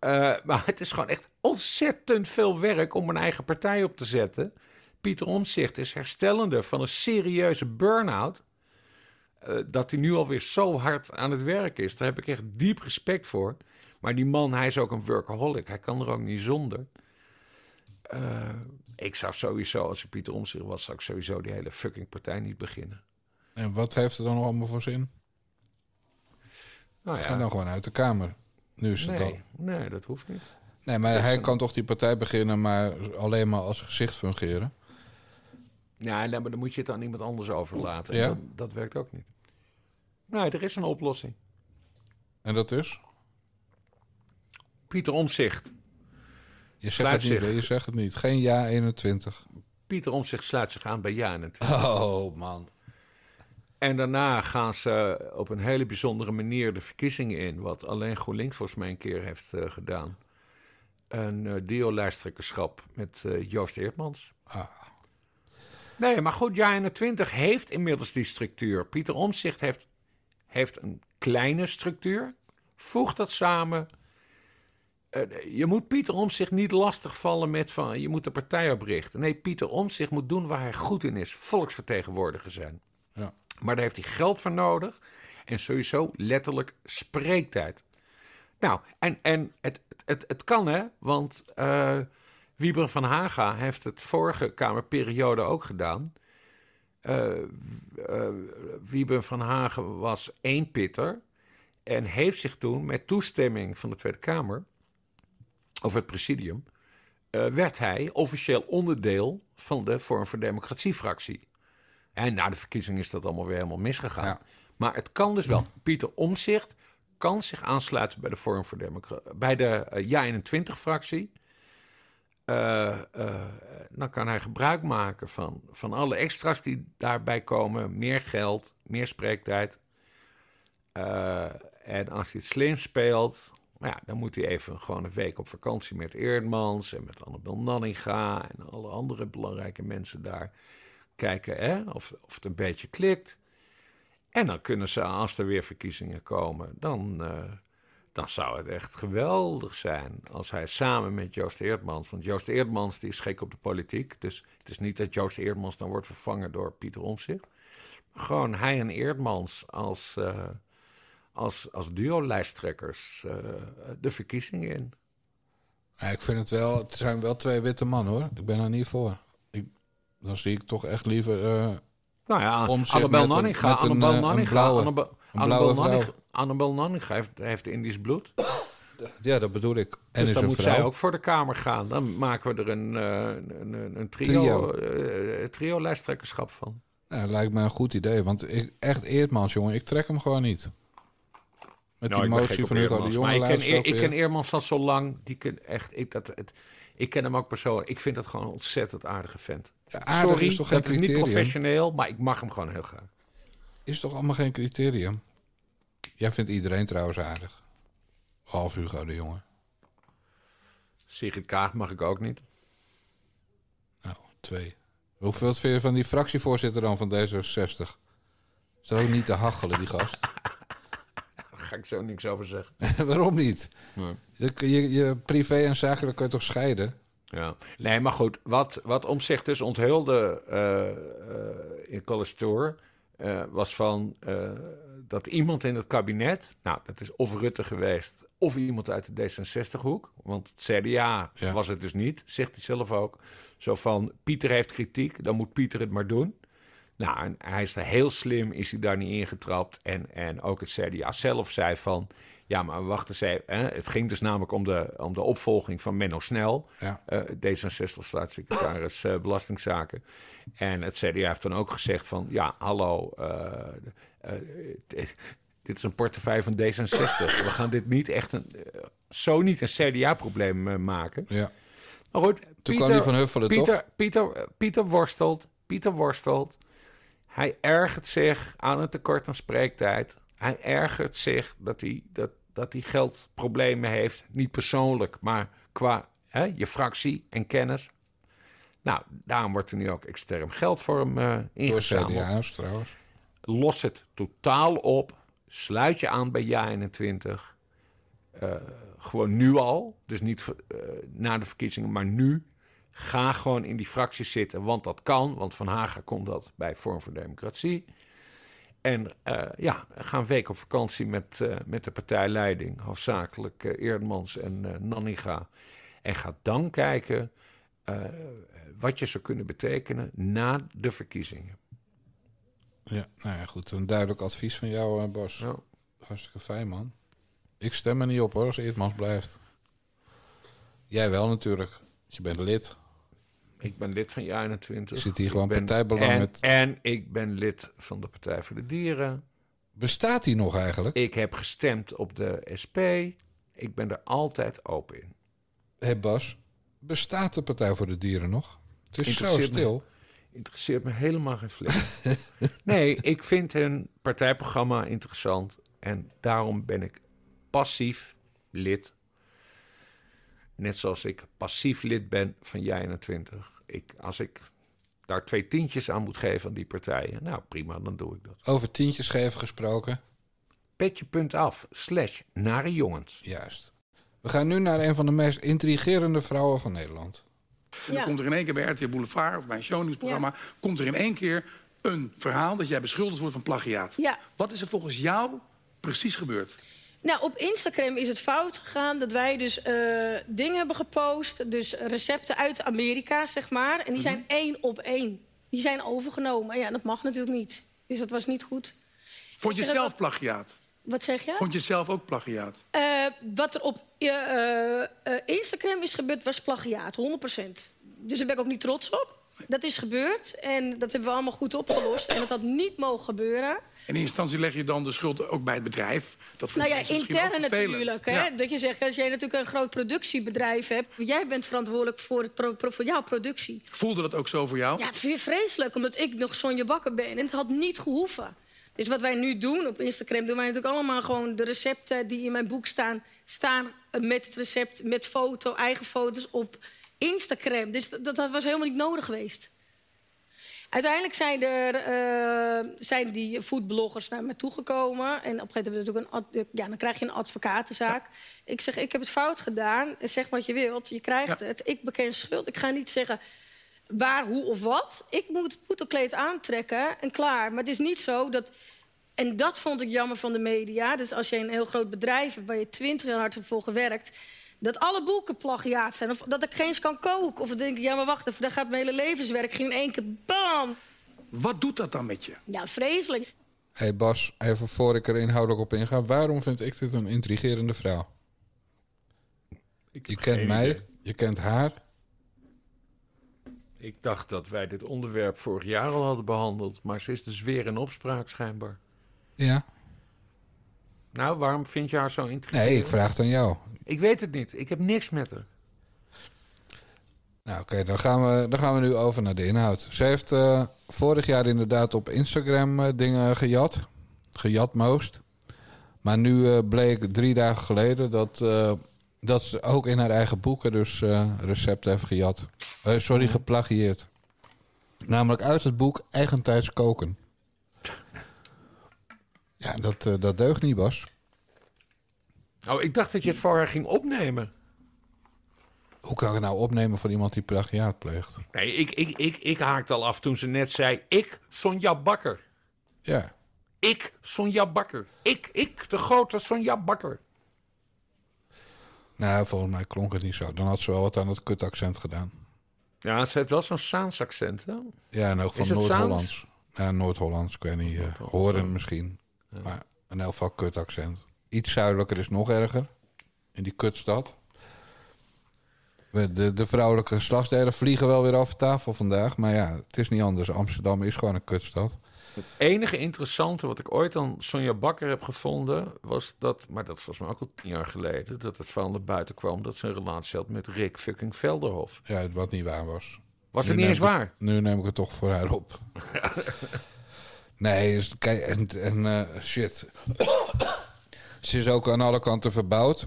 Uh, maar het is gewoon echt ontzettend veel werk om een eigen partij op te zetten. Pieter Omtzigt is herstellende van een serieuze burn-out. Uh, dat hij nu alweer zo hard aan het werk is. Daar heb ik echt diep respect voor. Maar die man, hij is ook een workaholic. Hij kan er ook niet zonder. Uh, ik zou sowieso, als ik Pieter Omtzigt was, zou ik sowieso die hele fucking partij niet beginnen. En wat heeft er dan allemaal voor zin? Nou ja. Ga dan gewoon uit de Kamer. Nu is het nee, al... nee, dat hoeft niet. Nee, maar hij een... kan toch die partij beginnen, maar alleen maar als gezicht fungeren? Ja, nee, maar dan moet je het aan iemand anders overlaten. Ja? Dat, dat werkt ook niet. Nee, er is een oplossing. En dat is? Pieter Omtzigt. Je zegt het niet, je zegt het niet. Geen Ja eenentwintig. Pieter Omtzigt sluit zich aan bij Ja eenentwintig. Oh, man. En daarna gaan ze op een hele bijzondere manier de verkiezingen in, wat alleen GroenLinks volgens mij een keer heeft uh, gedaan. Een uh, duo-lijsttrekkerschap met uh, Joost Eerdmans. Ah. Nee, maar goed, Ja eenentwintig heeft inmiddels die structuur. Pieter Omtzigt heeft, heeft een kleine structuur. Voeg dat samen. Uh, je moet Pieter Omtzigt niet lastigvallen met van, je moet de partij oprichten. Nee, Pieter Omtzigt moet doen waar hij goed in is. Volksvertegenwoordiger zijn. Ja. Maar daar heeft hij geld voor nodig. En sowieso letterlijk spreektijd. Nou, en, en het, het, het kan hè, want uh, Wiebren van Haga heeft het vorige Kamerperiode ook gedaan. Uh, uh, Wiebren van Haga was één pitter. En heeft zich toen met toestemming van de Tweede Kamer, of het presidium, uh, werd hij officieel onderdeel van de Forum voor Democratie fractie. En na de verkiezing is dat allemaal weer helemaal misgegaan. Ja. Maar het kan dus wel. Pieter Omtzigt kan zich aansluiten bij de Forum voor Democratie, bij de uh, Ja eenentwintig-fractie. Uh, uh, dan kan hij gebruik maken van, van alle extra's die daarbij komen. Meer geld, meer spreektijd. Uh, en als hij het slim speelt, ja, dan moet hij even gewoon een week op vakantie met Eerdmans en met Annabel Nanninga en alle andere belangrijke mensen daar. Kijken hè, of, of het een beetje klikt. En dan kunnen ze, als er weer verkiezingen komen, dan, uh, dan zou het echt geweldig zijn als hij samen met Joost Eerdmans, want Joost Eerdmans die is gek op de politiek, dus het is niet dat Joost Eerdmans dan wordt vervangen door Pieter Omtzigt. Maar gewoon hij en Eerdmans als, uh, als, als duo-lijsttrekkers uh, de verkiezingen in. Ja, ik vind het wel, het zijn wel twee witte mannen hoor, ik ben er niet voor. Dan zie ik toch echt liever uh, nou ja, Annabel Nanninga. Annabel Nanninga. Annabel Nanninga heeft, heeft Indisch bloed. Ja, dat bedoel ik. En dus is dan moet vrouw. Zij ook voor de Kamer gaan. Dan maken we er een, uh, een, een trio, trio. Uh, trio-lijsttrekkerschap van. Ja, lijkt me een goed idee. Want ik, echt Eerdmans, jongen, ik trek hem gewoon niet. Met nou, die motie van de jonge maar ik ken, ik ken Eerdmans al zo lang. Die ken echt... Ik, dat, het, Ik ken hem ook persoonlijk. Ik vind dat gewoon een ontzettend aardige vent. Ja, aardig Sorry, is toch geen dat criterium? Is niet professioneel, maar ik mag hem gewoon heel graag. Is toch allemaal geen criterium? Jij vindt iedereen trouwens aardig. Half Hugo de Jonge. Sigrid Kaag mag ik ook niet. Nou, twee. Hoeveel vind je van die fractievoorzitter dan van D zesenzestig? Is dat ook niet te hachelen, die gast? Daar ga ik zo niks over zeggen. Waarom niet? Nee. Je, je, je privé en zakelijk kun je toch scheiden? Ja. Nee, maar goed. Wat, wat Omtzigt dus onthulde uh, uh, in College Tour... Uh, was van... Uh, dat iemand in het kabinet, nou dat is of Rutte geweest of iemand uit de D zesenzestig-hoek, want het C D A ja. was het dus niet, zegt hij zelf ook. Zo van, Pieter heeft kritiek, dan moet Pieter het maar doen. Nou, en hij is er heel slim, is hij daar niet ingetrapt. En, en ook het C D A zelf zei van, ja, maar wacht eens even. Hè? Het ging dus namelijk om de, om de opvolging van Menno Snel. Ja. Uh, D zesenzestig-staatssecretaris uh, Belastingzaken. En het C D A heeft dan ook gezegd van, ja, hallo, uh, uh, dit, dit is een portefeuille van D zesenzestig. We gaan dit niet echt, een, uh, zo niet een C D A-probleem uh, maken. Ja. Maar goed, Toen Pieter, kwam die van Huffelen, Pieter, toch? Pieter, Pieter, Pieter worstelt, Pieter worstelt. Hij ergert zich aan het tekort aan spreektijd. Hij ergert zich dat hij, dat, dat hij geldproblemen heeft. Niet persoonlijk, maar qua hè, je fractie en kennis. Nou, daarom wordt er nu ook extern geld voor hem uh, ingezameld. Door C D A's trouwens. Los het totaal op. Sluit je aan bij Ja eenentwintig. Uh, gewoon nu al. Dus niet uh, na de verkiezingen, maar nu. Ga gewoon in die fractie zitten, want dat kan. Want Van Haga komt dat bij Forum voor Democratie. En uh, ja, ga een week op vakantie met, uh, met de partijleiding. Hoofdzakelijk uh, Eerdmans en uh, Nanninga. En ga dan kijken uh, wat je zou kunnen betekenen na de verkiezingen. Ja, nou ja, goed. Een duidelijk advies van jou, uh, Bas. Ja. Hartstikke fijn, man. Ik stem er niet op, hoor, als Eerdmans blijft. Jij wel, natuurlijk. Je bent lid. Ik ben lid van Ja eenentwintig. Zit hier gewoon partijbelang en, met... en ik ben lid van de Partij voor de Dieren. Bestaat die nog eigenlijk? Ik heb gestemd op de S P. Ik ben er altijd open in. Hé hey Bas, bestaat de Partij voor de Dieren nog? Het is zo stil. Me, interesseert me helemaal geen flikker. Nee, ik vind hun partijprogramma interessant. En daarom ben ik passief lid. Net zoals ik passief lid ben van Ja eenentwintig. Ik, als ik daar twee tientjes aan moet geven aan die partijen... nou, prima, dan doe ik dat. Over tientjes geven gesproken. Petje.af slash nare jongens. Juist. We gaan nu naar een van de meest intrigerende vrouwen van Nederland. Ja. Dan komt er in één keer bij R T L Boulevard of bij een shownieuwsprogramma... Ja. komt er in één keer een verhaal dat jij beschuldigd wordt van plagiaat. Ja. Wat is er volgens jou precies gebeurd? Nou, op Instagram is het fout gegaan dat wij dus uh, dingen hebben gepost. Dus recepten uit Amerika, zeg maar. En die zijn één op één. Die zijn overgenomen. En ja, dat mag natuurlijk niet. Dus dat was niet goed. Vond je zelf dat... plagiaat? Wat zeg je? Vond je zelf ook plagiaat? Uh, wat er op uh, uh, Instagram is gebeurd, was plagiaat. honderd procent. Dus daar ben ik ook niet trots op. Dat is gebeurd en dat hebben we allemaal goed opgelost. En dat had niet mogen gebeuren. En in instantie leg je dan de schuld ook bij het bedrijf? Dat nou ja, intern natuurlijk. Hè? Ja. Dat je zegt, als jij natuurlijk een groot productiebedrijf hebt... jij bent verantwoordelijk voor, het pro- pro- voor jouw productie. Voelde dat ook zo voor jou? Ja, vreselijk, omdat ik nog Sonja Bakker ben. En het had niet gehoeven. Dus wat wij nu doen op Instagram... doen wij natuurlijk allemaal gewoon de recepten die in mijn boek staan... staan met het recept, met foto, eigen foto's op... Instagram, dus dat, dat was helemaal niet nodig geweest. Uiteindelijk zijn, er, uh, zijn die foodbloggers naar me toegekomen. En op een gegeven moment hebben we natuurlijk een ad, ja, dan krijg je een advocatenzaak. Ja. Ik zeg, ik heb het fout gedaan. Zeg wat je wilt, je krijgt ja. het. Ik beken schuld. Ik ga niet zeggen waar, hoe of wat. Ik moet het poetelkleed aantrekken en klaar. Maar het is niet zo dat... En dat vond ik jammer van de media. Dus als je een heel groot bedrijf hebt waar je twintig jaar hard hebt voor gewerkt... dat alle boeken plagiaat zijn, of dat ik geen eens kan koken. Of dan denk ik, ja, maar wacht even, daar gaat mijn hele levenswerk. Ging in één keer, bam! Wat doet dat dan met je? Ja, vreselijk. Hé hey Bas, even voor ik er inhoudelijk op inga. Waarom vind ik dit een intrigerende vrouw? Ik je kent mij, idee. Je kent haar. Ik dacht dat wij dit onderwerp vorig jaar al hadden behandeld. Maar ze is dus weer in opspraak, schijnbaar. Ja. Nou, waarom vind je haar zo intrigerend? Nee, ik vraag het aan jou. Ik weet het niet. Ik heb niks met haar. Nou, oké, okay, dan, dan gaan we nu over naar de inhoud. Ze heeft uh, vorig jaar inderdaad op Instagram uh, dingen gejat. Gejatmoosd. Maar nu uh, bleek drie dagen geleden dat, uh, dat ze ook in haar eigen boeken dus uh, recepten heeft gejat. Uh, sorry, geplagieerd. Namelijk uit het boek Eigentijds koken. Ja, dat, uh, dat deugt niet, Bas. Oh, ik dacht dat je het voor haar ging opnemen. Hoe kan ik het nou opnemen van iemand die plagiaat pleegt? Nee, ik, ik, ik, ik haakte al af toen ze net zei... ik, Sonja Bakker. Ja. Ik, Sonja Bakker. Ik, ik, de grote Sonja Bakker. Nou, volgens mij klonk het niet zo. Dan had ze wel wat aan het kutaccent gedaan. Ja, ze heeft wel zo'n Saans-accent, hè? Ja, en ook van Noord-Hollands. Ja, Noord-Hollands, ik weet niet. Uh, Horen misschien. Ja. Maar in elk geval kutaccent. Iets zuidelijker is nog erger. In die kutstad. De, de vrouwelijke geslachtsdelen vliegen wel weer af de tafel vandaag. Maar ja, het is niet anders. Amsterdam is gewoon een kutstad. Het enige interessante wat ik ooit aan Sonja Bakker heb gevonden... was dat, maar dat was maar ook al tien jaar geleden... dat het van de buiten kwam dat ze een relatie had met Rick fucking Velderhof. Ja, wat niet waar was. Was nu het niet eens waar? Ik, nu neem ik het toch voor haar op. Nee, kijk, en, en uh, shit. Ze is ook aan alle kanten verbouwd.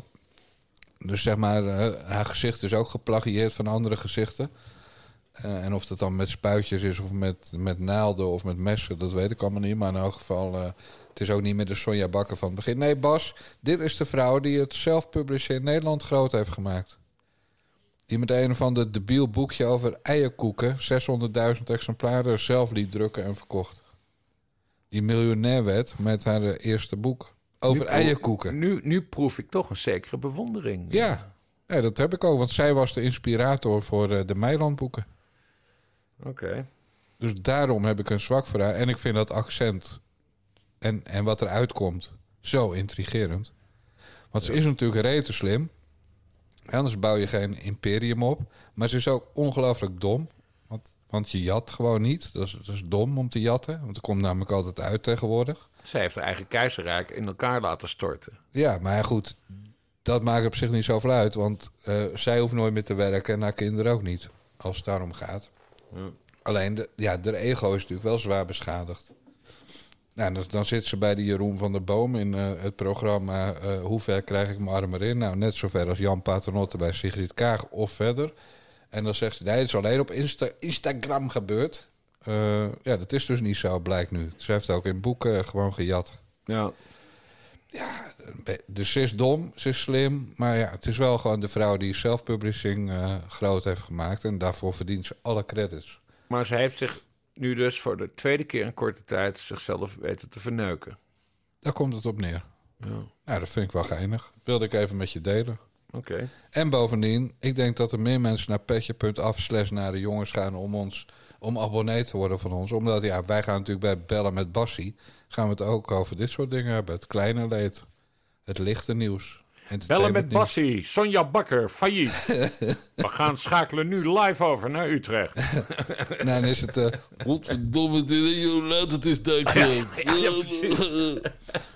Dus zeg maar, uh, haar gezicht is ook geplagieerd van andere gezichten... Uh, en of dat dan met spuitjes is of met, met naalden of met messen, dat weet ik allemaal niet. Maar in elk geval, uh, het is ook niet meer de Sonja Bakker van het begin. Nee, Bas, dit is de vrouw die het zelfpublishen in Nederland groot heeft gemaakt. Die met een of ander debiel boekje over eierkoeken zeshonderdduizend exemplaren zelf liet drukken en verkocht. Die miljonair werd met haar uh, eerste boek over nu eierkoeken. Nu, nu proef ik toch een zekere bewondering. Ja. Ja, dat heb ik ook, want zij was de inspirator voor uh, de Meilandboeken. Oké. Okay. Dus daarom heb ik een zwak voor haar. En ik vind dat accent en, en wat er uitkomt zo intrigerend. Want ja. Ze is natuurlijk rete slim. Anders bouw je geen imperium op. Maar ze is ook ongelooflijk dom. Want, want je jat gewoon niet. Dat is, dat is dom om te jatten. Want dat komt namelijk altijd uit tegenwoordig. Zij heeft haar eigen keizerrijk in elkaar laten storten. Ja, maar goed... Dat maakt op zich niet zoveel uit, want uh, zij hoeft nooit meer te werken en haar kinderen ook niet, als het daarom gaat. Ja. Alleen, de, ja, haar ego is natuurlijk wel zwaar beschadigd. Nou, dan, dan zit ze bij de Jeroen van der Boom in uh, het programma uh, Hoe ver krijg ik mijn armen in? Nou, net zover als Jan Paternotte bij Sigrid Kaag of verder. En dan zegt ze, nee, het is alleen op Insta- Instagram gebeurd. Uh, ja, dat is dus niet zo, blijkt nu. Ze heeft ook in boeken uh, gewoon gejat. Ja. Ja, dus ze is dom, ze is slim. Maar ja, het is wel gewoon de vrouw die zelfpublishing uh, groot heeft gemaakt. En daarvoor verdient ze alle credits. Maar ze heeft zich nu dus voor de tweede keer in korte tijd zichzelf weten te verneuken. Daar komt het op neer. Ja, ja, dat vind ik wel geinig. Dat wilde ik even met je delen. Oké. Okay. En bovendien, ik denk dat er meer mensen naar petje.af slash Nare Jongens gaan om ons... om abonnee te worden van ons. Omdat, ja, wij gaan natuurlijk bij Bellen met Bassie... gaan we het ook over dit soort dingen hebben. Het kleine leed, het lichte nieuws. Bellen met Bassie, Sonja Bakker, failliet. We gaan schakelen nu live over naar Utrecht. Nou, dan is het... Uh, godverdomme, laat het eens duiken. Ja, ja,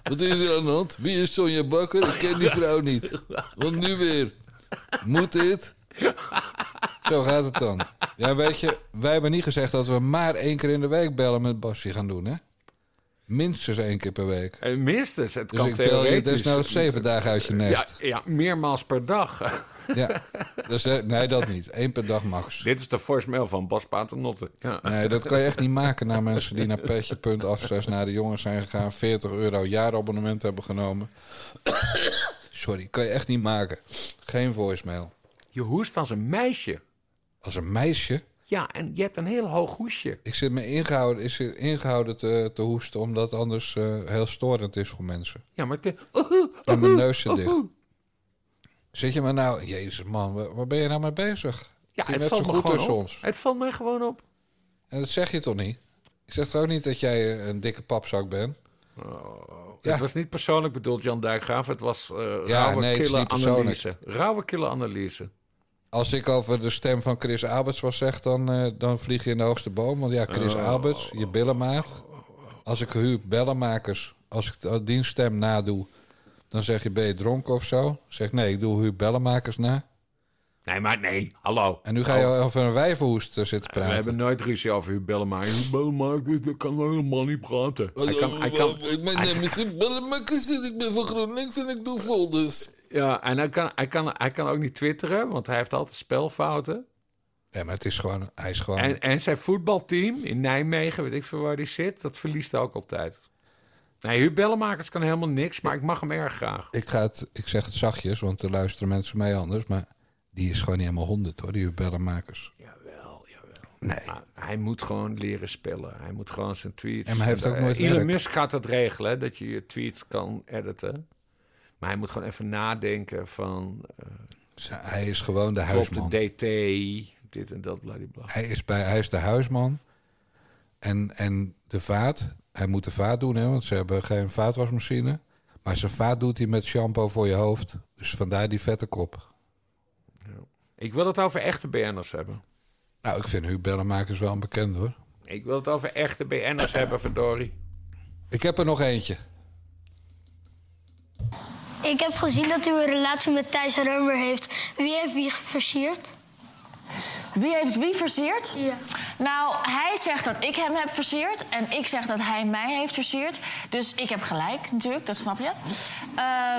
wat is er aan de hand? Wie is Sonja Bakker? Ik ken die vrouw niet. Want nu weer. Moet dit? Zo gaat het dan. Ja, weet je, wij hebben niet gezegd dat we maar één keer in de week bellen met Bassie gaan doen, hè? Minstens één keer per week. En minstens, het dus kan theoretisch. Dus ik bel je desnoods zeven dagen uit je nest. Ja, ja, meermaals per dag. Ja, dus, nee, dat niet. Eén per dag max. Dit is de voicemail van Bas Paternotte. Ja. Nee, dat kan je echt niet maken naar mensen die naar petje.af naar de jongens zijn gegaan, veertig euro jaarabonnement hebben genomen. Sorry, kan je echt niet maken. Geen voicemail. Je hoest als een meisje. Als een meisje? Ja, en je hebt een heel hoog hoesje. Ik zit me ingehouden, ik zit ingehouden te, te hoesten... omdat anders uh, heel storend is voor mensen. Ja, maar... Ik... En mijn neus zit dicht. Zit je maar nou... Jezus, man, waar, waar ben je nou mee bezig? Ja, het, het valt me gewoon op. Ons. Het valt mij gewoon op. En dat zeg je toch niet? Ik zeg toch ook niet dat jij een dikke papzak bent? Oh. Ja. Het was niet persoonlijk bedoeld, Jan Dijkgraaf. Het was uh, ja, rauwe nee, kille analyse. Rauwe kille analyse. Als ik over de stem van Chris Abets was zeg, dan, uh, dan vlieg je in de hoogste boom. Want ja, Chris oh, Abets, oh, je billenmaat. Oh, oh, oh. Als ik huur bellenmakers, als ik die stem nadoe... dan zeg je, ben je dronken of zo? Zeg, nee, ik doe huur bellenmakers na. Nee, maar nee, hallo. En nu ga je oh. over een wijvenhoest zitten praten. We hebben nooit ruzie over Huub Bellemakers. Huub Bellemakers, dat kan helemaal niet praten. Hij kan, hij kan, Mijn hij, naam is Huub Bellemakers en ik ben van GroenLinks en ik doe folders. Ja, en hij kan, hij, kan, hij kan ook niet twitteren, want hij heeft altijd spelfouten. Ja, maar het is gewoon, hij is gewoon... En, en zijn voetbalteam in Nijmegen, weet ik veel waar die zit, dat verliest hij ook altijd. Nee, Huub Bellemakers kan helemaal niks, maar ik mag hem erg graag. Ik, ga het, ik zeg het zachtjes, want er luisteren mensen mee anders, maar... Die is gewoon niet helemaal honderd, hoor, die Bellenmakers. Jawel, jawel. Nee. Hij moet gewoon leren spellen. Hij moet gewoon zijn tweets... En hij heeft ook nooit Elon Musk gaat dat regelen, dat je je tweets kan editen. Maar hij moet gewoon even nadenken van... Uh, hij is gewoon de huisman. Op de D T, dit en dat, bladibla. Hij is, bij, hij is de huisman. En, en de vaat... Hij moet de vaat doen, hè, want ze hebben geen vaatwasmachine. Maar zijn vaat doet hij met shampoo voor je hoofd. Dus vandaar die vette kop. Ja. Ik wil het over echte B N'ers hebben. Nou, ik vind Huub Bellemakers wel een bekende, hoor. Ik wil het over echte B N'ers hebben, verdorie. Ik heb er nog eentje. Ik heb gezien dat u een relatie met Thijs Römer heeft. Wie heeft wie versierd? Wie heeft wie versierd? Ja. Nou, hij zegt dat ik hem heb versierd. En ik zeg dat hij mij heeft versierd. Dus ik heb gelijk, natuurlijk, dat snap je.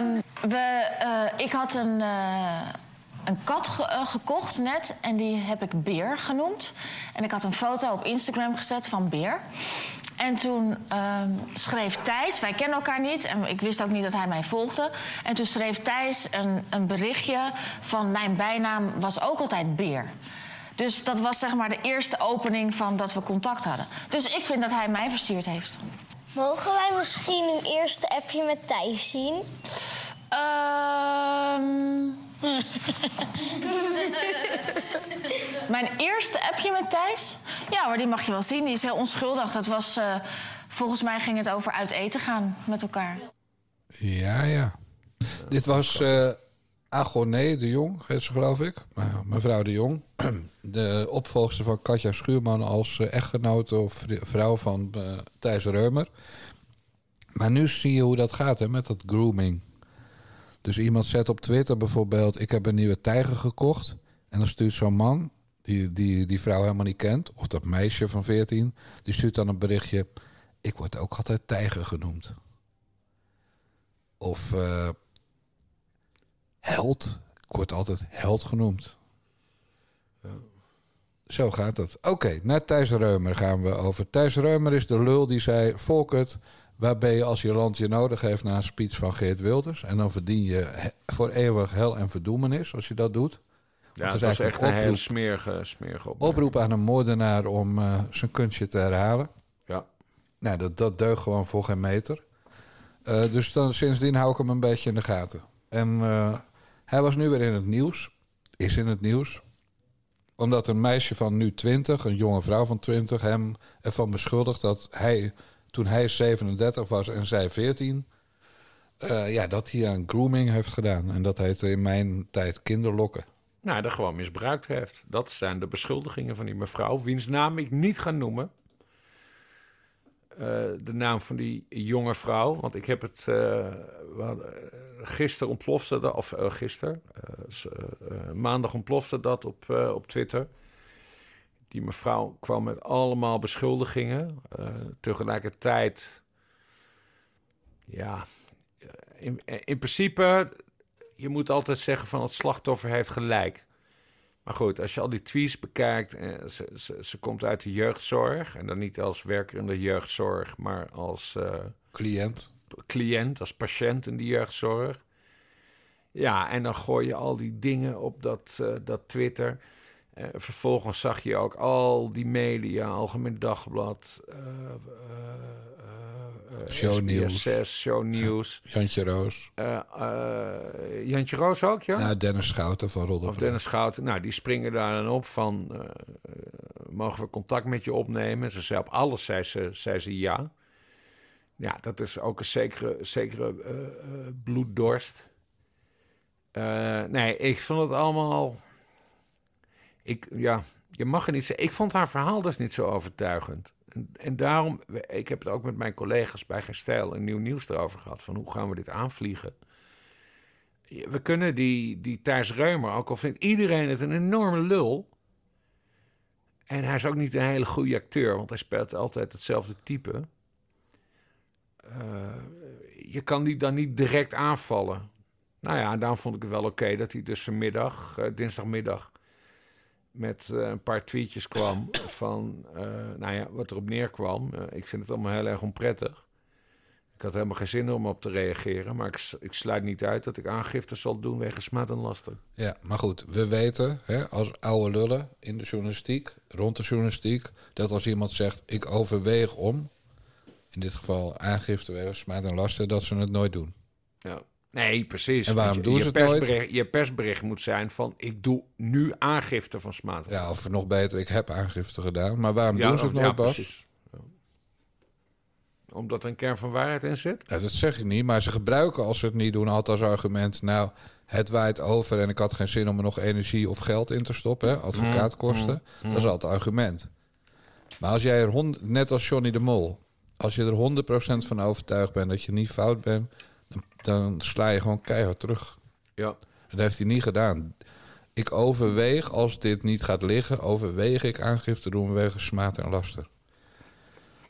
Um, we, uh, ik had een... Uh... een kat ge- uh, gekocht net en die heb ik Beer genoemd. En ik had een foto op Instagram gezet van Beer. En toen uh, schreef Thijs, wij kennen elkaar niet... en ik wist ook niet dat hij mij volgde. En toen schreef Thijs een, een berichtje van... mijn bijnaam was ook altijd Beer. Dus dat was zeg maar de eerste opening van dat we contact hadden. Dus ik vind dat hij mij versierd heeft. Mogen wij misschien uw eerste appje met Thijs zien? Ehm... Uh, Mijn eerste appje met Thijs? Ja hoor, die mag je wel zien. Die is heel onschuldig. Dat was, uh, volgens mij ging het over uit eten gaan met elkaar. Ja, ja. Dit was uh, Agoné de Jong, heet ze geloof ik. Maar, mevrouw de Jong. De opvolgster van Katja Schuurman als uh, echtgenote of vrouw van uh, Thijs Römer. Maar nu zie je hoe dat gaat, hè, met dat grooming. Dus iemand zet op Twitter bijvoorbeeld... ik heb een nieuwe tijger gekocht. En dan stuurt zo'n man, die die, die vrouw helemaal niet kent... of dat meisje van veertien, die stuurt dan een berichtje... ik word ook altijd tijger genoemd. Of uh, held. Ik word altijd held genoemd. Ja. Zo gaat dat. Oké, okay, naar Thijs Römer gaan we over. Thijs Römer is de lul die zei... Volkert... Waar ben je als je land je nodig heeft na een speech van Geert Wilders? En dan verdien je he- voor eeuwig hel en verdoemenis als je dat doet. Ja, dat is echt een oproep, een heel smerige, smerige oproep. Oproep aan een moordenaar om uh, zijn kunstje te herhalen. Ja. Nou, dat, dat deugt gewoon voor geen meter. Uh, dus dan, sindsdien hou ik hem een beetje in de gaten. En uh, hij was nu weer in het nieuws. Is in het nieuws. Omdat een meisje van nu twintig, een jonge vrouw van twintig... hem ervan beschuldigt dat hij... toen hij zevenendertig was en zij veertien... Uh, ja, dat hij aan grooming heeft gedaan. En dat hij het in mijn tijd kinderlokken. Nou, dat gewoon misbruikt heeft. Dat zijn de beschuldigingen van die mevrouw... wiens naam ik niet ga noemen. Uh, de naam van die jonge vrouw. Want ik heb het... Uh, we hadden, gisteren ontplofte dat... of uh, gisteren... Uh, uh, maandag ontplofte dat op, uh, op Twitter... Die mevrouw kwam met allemaal beschuldigingen. Uh, tegelijkertijd... Ja... In, in principe... Je moet altijd zeggen van het slachtoffer heeft gelijk. Maar goed, als je al die tweets bekijkt... Uh, ze, ze, ze komt uit de jeugdzorg. En dan niet als werker in de jeugdzorg... maar als... Uh, cliënt. P- cliënt, als patiënt in de jeugdzorg. Ja, en dan gooi je al die dingen op dat, uh, dat Twitter... Uh, vervolgens zag je ook al die media, Algemeen Dagblad, uh, uh, uh, Shownieuws, S B S, Shownieuws. Ja, Jantje Roos. Uh, uh, Jantje Roos ook, ja? Nou, Dennis Schouten van Rodder. Of Dennis Schouten, nou, die springen daar dan op van, uh, uh, mogen we contact met je opnemen? Ze zei op alles, zei ze, zei ze ja. Ja, dat is ook een zekere, zekere uh, uh, bloeddorst. Uh, nee, ik vond het allemaal... Ik, ja, je mag er niet zeggen. Ik vond haar verhaal dus niet zo overtuigend. En, en daarom, ik heb het ook met mijn collega's bij Geen Stijl en Nieuw Nieuws erover gehad. Van hoe gaan we dit aanvliegen? We kunnen die, die Thijs Römer, ook al vindt iedereen het een enorme lul. En hij is ook niet een hele goede acteur, want hij speelt altijd hetzelfde type. Uh, je kan die dan niet direct aanvallen. Nou ja, daarom vond ik het wel oké okay dat hij dus vanmiddag, uh, dinsdagmiddag... met uh, een paar tweetjes kwam van, uh, nou ja, wat erop neerkwam. Uh, ik vind het allemaal heel erg onprettig. Ik had helemaal geen zin om op te reageren, maar ik, ik sluit niet uit dat ik aangifte zal doen wegens smaad en laster. Ja, maar goed, we weten, hè, als oude lullen in de journalistiek, rond de journalistiek, dat als iemand zegt, ik overweeg om, in dit geval aangifte wegens smaad en laster, dat ze het nooit doen. Ja. Nee, precies. En waarom je, doen je ze het nooit? Je persbericht moet zijn van, ik doe nu aangifte van smaad. Ja, of nog beter, ik heb aangifte gedaan. Maar waarom ja, doen ze het nooit, ja, Bas? Ja. Omdat er een kern van waarheid in zit? Ja, dat zeg ik niet, maar ze gebruiken als ze het niet doen altijd als argument, nou, het waait over en ik had geen zin om er nog energie of geld in te stoppen. Hè? Advocaatkosten, mm, mm, dat is altijd het argument. Maar als jij er, hond, net als Johnny de Mol, als je er honderd procent van overtuigd bent dat je niet fout bent, dan sla je gewoon keihard terug. Ja. Dat heeft hij niet gedaan. Ik overweeg, als dit niet gaat liggen, overweeg ik aangifte doen wegens smaad en laster.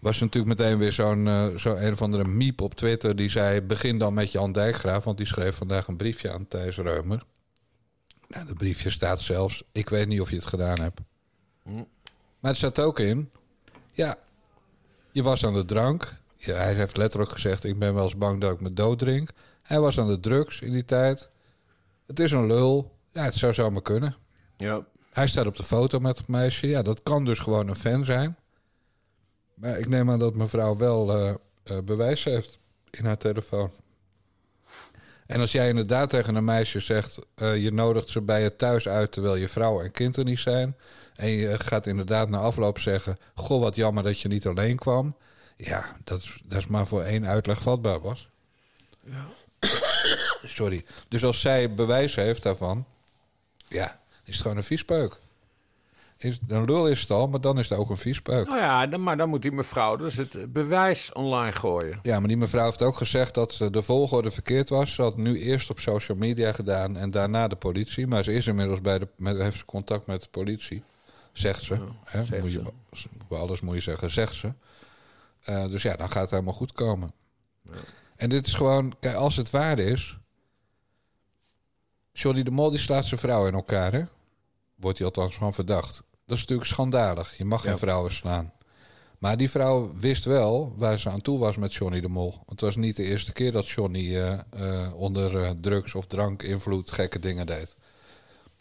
Was natuurlijk meteen weer zo'n uh, zo een of andere miep op Twitter die zei, begin dan met Jan Dijkgraaf, want die schreef vandaag een briefje aan Thijs Römer. Nou, dat briefje staat zelfs, ik weet niet of je het gedaan hebt. Hm. Maar het staat ook in, ja, je was aan de drank. Ja, hij heeft letterlijk gezegd, ik ben wel eens bang dat ik me dood drink. Hij was aan de drugs in die tijd. Het is een lul. Ja, het zou zomaar kunnen. Ja. Hij staat op de foto met het meisje. Ja, dat kan dus gewoon een fan zijn. Maar ik neem aan dat mevrouw wel uh, uh, bewijs heeft in haar telefoon. En als jij inderdaad tegen een meisje zegt, uh, je nodigt ze bij je thuis uit terwijl je vrouw en kind er niet zijn. En je gaat inderdaad na afloop zeggen, goh, wat jammer dat je niet alleen kwam. Ja, dat, dat is maar voor één uitleg vatbaar, Bas. Ja. Sorry. Dus als zij bewijs heeft daarvan, ja, is het gewoon een viespeuk. Is, dan lul is het al, maar dan is het ook een viespeuk. Nou ja, dan, maar dan moet die mevrouw dus het bewijs online gooien. Ja, maar die mevrouw heeft ook gezegd dat de volgorde verkeerd was. Ze had nu eerst op social media gedaan en daarna de politie. Maar ze is inmiddels bij de, met, heeft ze contact met de politie, zegt ze. Ja, hè? Zegt moet je, ze. Alles moet je zeggen, zegt ze. Uh, dus ja, dan gaat het helemaal goed komen. Ja. En dit is gewoon, kijk, als het waar is, Johnny de Mol die slaat zijn vrouw in elkaar, hè? Wordt hij althans van verdacht. Dat is natuurlijk schandalig. Je mag ja. geen vrouwen slaan. Maar die vrouw wist wel waar ze aan toe was met Johnny de Mol. Want het was niet de eerste keer dat Johnny uh, uh, onder uh, drugs of drank invloed gekke dingen deed.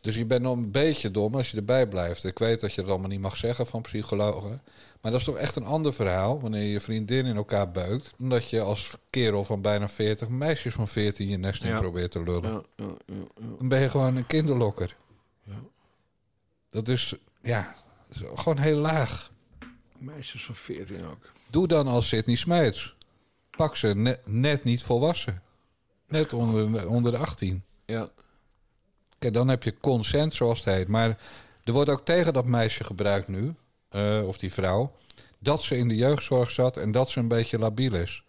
Dus je bent nog een beetje dom als je erbij blijft. Ik weet dat je dat allemaal niet mag zeggen van psychologen. Maar dat is toch echt een ander verhaal wanneer je vriendin in elkaar beukt, omdat je als kerel van bijna veertig meisjes van veertien je nest in ja. probeert te lullen. Ja, ja, ja, ja. Dan ben je gewoon een kinderlokker. Ja. Dat is, ja, gewoon heel laag. Meisjes van veertien ook. Doe dan als Sydney Smeets. Pak ze net, net niet volwassen. Net onder, onder de achttien. Ja. Kijk, dan heb je consent, zoals het heet. Maar er wordt ook tegen dat meisje gebruikt nu, uh, of die vrouw, dat ze in de jeugdzorg zat en dat ze een beetje labiel is.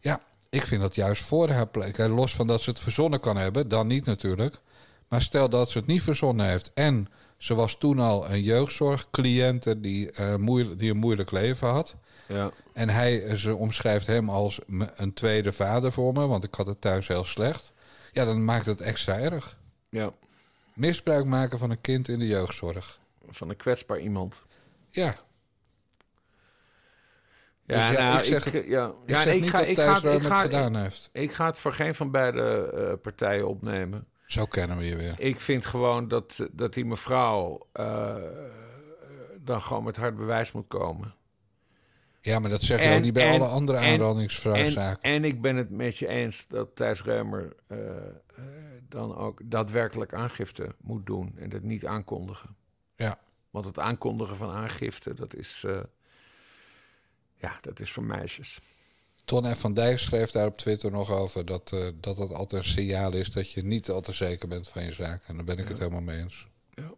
Ja, ik vind dat juist voor haar plek. Los van dat ze het verzonnen kan hebben, dan niet natuurlijk. Maar stel dat ze het niet verzonnen heeft en ze was toen al een jeugdzorgcliënte die, uh, moeil- die een moeilijk leven had. Ja. En hij, ze omschrijft hem als een tweede vader voor me, want ik had het thuis heel slecht. Ja, dan maakt het extra erg. Ja. Misbruik maken van een kind in de jeugdzorg. Van een kwetsbaar iemand. Ja. Ja, dus ja, nou, ik zeg, ik, ja. Ik ja, zeg ik niet ga, dat Thijs Römer het gedaan ik, heeft. Ik ga het voor geen van beide uh, partijen opnemen. Zo kennen we je weer. Ik vind gewoon dat, dat die mevrouw uh, dan gewoon met hard bewijs moet komen. Ja, maar dat zeg je en, ook niet bij en, alle andere aanrandingsvraagzaken. En, en ik ben het met je eens dat Thijs Römer Uh, dan ook daadwerkelijk aangifte moet doen en dat niet aankondigen. Ja. Want het aankondigen van aangifte, dat is, uh, ja, dat is voor meisjes. Ton F. van Dijk schreef daar op Twitter nog over dat, uh, dat dat altijd een signaal is dat je niet al te zeker bent van je zaak. En daar ben ik ja. het helemaal mee eens. Ja.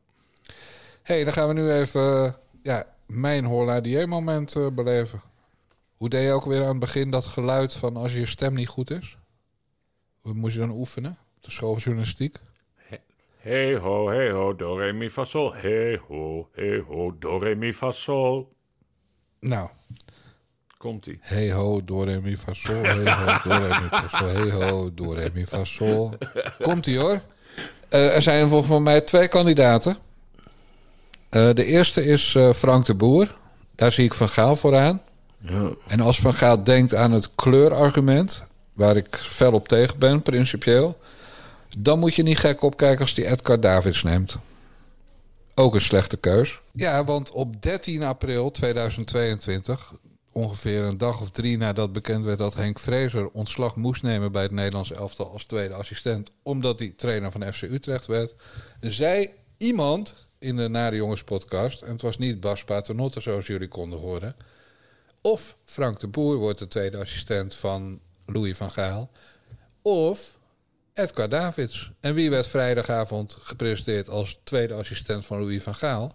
Hey, dan gaan we nu even uh, ja, mijn Holladier-moment uh, beleven. Hoe deed je ook weer aan het begin dat geluid van als je stem niet goed is? Hoe moest je dan oefenen? De schooljournalistiek. Hey ho, hey ho, do re mi fa sol. Hey ho, hey ho, do re mi fa sol. Nou. Komt-ie. Hey ho, do re mi fa sol. Hey ho, do re mi fa sol. Hey ho, do re mi fa sol. Komt-ie hoor. Uh, er zijn volgens mij twee kandidaten. Uh, de eerste is uh, Frank de Boer. Daar zie ik Van Gaal vooraan. Ja. En als Van Gaal denkt aan het kleurargument, waar ik fel op tegen ben, principieel, dan moet je niet gek opkijken als die Edgar Davids neemt. Ook een slechte keus. Ja, want op dertien april tweeduizend tweeëntwintig, ongeveer een dag of drie nadat bekend werd dat Henk Vrezer ontslag moest nemen bij het Nederlands elftal als tweede assistent, omdat hij trainer van F C Utrecht werd, zei iemand in de Nare Jongens Podcast, en het was niet Bas Paternotte zoals jullie konden horen, of Frank de Boer wordt de tweede assistent van Louis van Gaal, of Edgar Davids. En wie werd vrijdagavond gepresenteerd als tweede assistent van Louis van Gaal?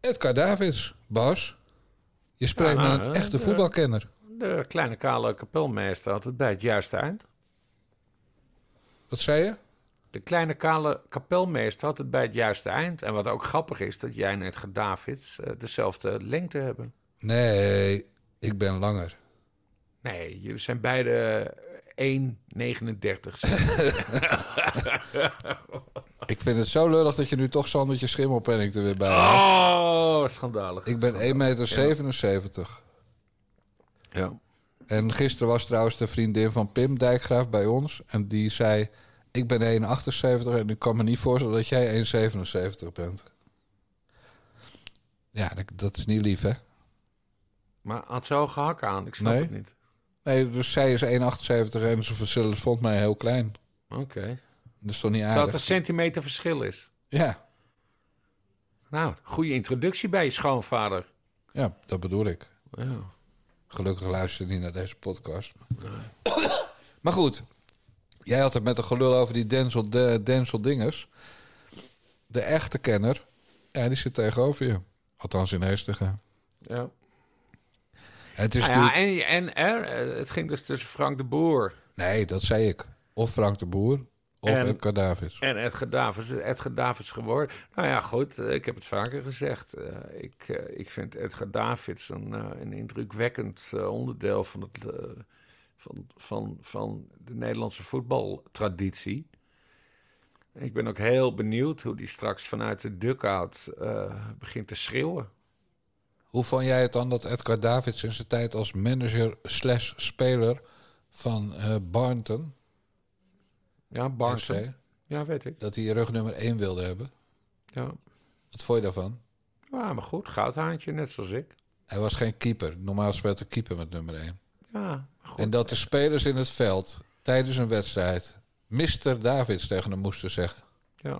Edgar Davids. Bas, je spreekt ja, met een echte de, voetbalkenner. De kleine kale kapelmeester had het bij het juiste eind. Wat zei je? De kleine kale kapelmeester had het bij het juiste eind. En wat ook grappig is, dat jij en Edgar Davids uh, dezelfde lengte hebben. Nee, ik ben langer. Nee, jullie zijn beide één negenendertig. Ik vind het zo lullig dat je nu toch Sandertje Schimmelpenninck er weer bij hebt. Oh, schandalig. Ik ben één meter zevenenzeventig. Ja. ja. En gisteren was trouwens de vriendin van Pim Dijkgraaf bij ons. En die zei, ik ben één achtenzeventig en ik kan me niet voorstellen dat jij één zevenenzeventig bent. Ja, dat, dat is niet lief, hè? Maar had zo gehak aan, ik snap nee. het niet. Nee, dus zij is één achtenzeventig en ze verschillen vond mij heel klein. Oké. Okay. Dat is toch niet aardig? Dat het een centimeter verschil is. Ja. Nou, goede introductie bij je schoonvader. Ja, dat bedoel ik. Ja. Gelukkig luisterde hij naar deze podcast. Nee. Maar goed, jij had het met een gelul over die Denzel, de, Denzel Dingers. De echte kenner, ja, die zit tegenover je. Althans in Heestige. Ja. Het is ah ja, en, en er, het ging dus tussen Frank de Boer. Nee, dat zei ik. Of Frank de Boer, of en, Edgar Davids. En Edgar Davids. Edgar Davids geworden. Nou ja, goed, ik heb het vaker gezegd. Uh, ik, uh, ik vind Edgar Davids een, uh, een indrukwekkend uh, onderdeel van, het, uh, van, van, van de Nederlandse voetbaltraditie. Ik ben ook heel benieuwd hoe die straks vanuit de dugout uh, begint te schreeuwen. Hoe vond jij het dan dat Edgar Davids in zijn tijd als manager slash speler van uh, Barnton... Ja, Barnton. F C, ja, weet ik. Dat hij rug nummer één wilde hebben. Ja. Wat vond je daarvan? Ja, maar goed, goudhaantje, net zoals ik. Hij was geen keeper. Normaal speelt de keeper met nummer één. Ja, goed. En dat de spelers in het veld tijdens een wedstrijd mister Davids tegen hem moesten zeggen. Ja.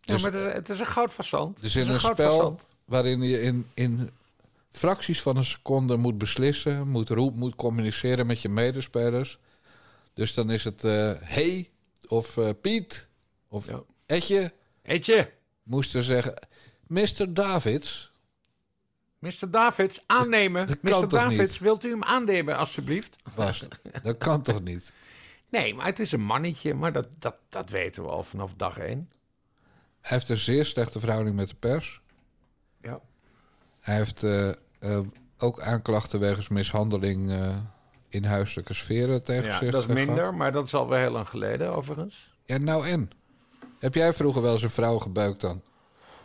Dus, ja, maar het is, het is een goudfasant. Dus in een, een spel waarin je in, in fracties van een seconde moet beslissen, moet roepen, moet communiceren met je medespelers. Dus dan is het uh, hey of uh, Piet of ja. Etje. Etje. Moesten zeggen, mister Davids. mister Davids, aannemen. Dat, dat mister Davids, niet. Wilt u hem aannemen, alstublieft? Bas, dat kan toch niet? Nee, maar het is een mannetje. Maar dat, dat, dat weten we al vanaf dag één. Hij heeft een zeer slechte verhouding met de pers. Ja. Hij heeft uh, uh, ook aanklachten wegens mishandeling uh, in huiselijke sferen tegen ja, zich. Dat is minder, gehad. Maar dat is alweer heel lang geleden overigens. Ja, nou en? Heb jij vroeger wel eens een vrouw gebeukt dan?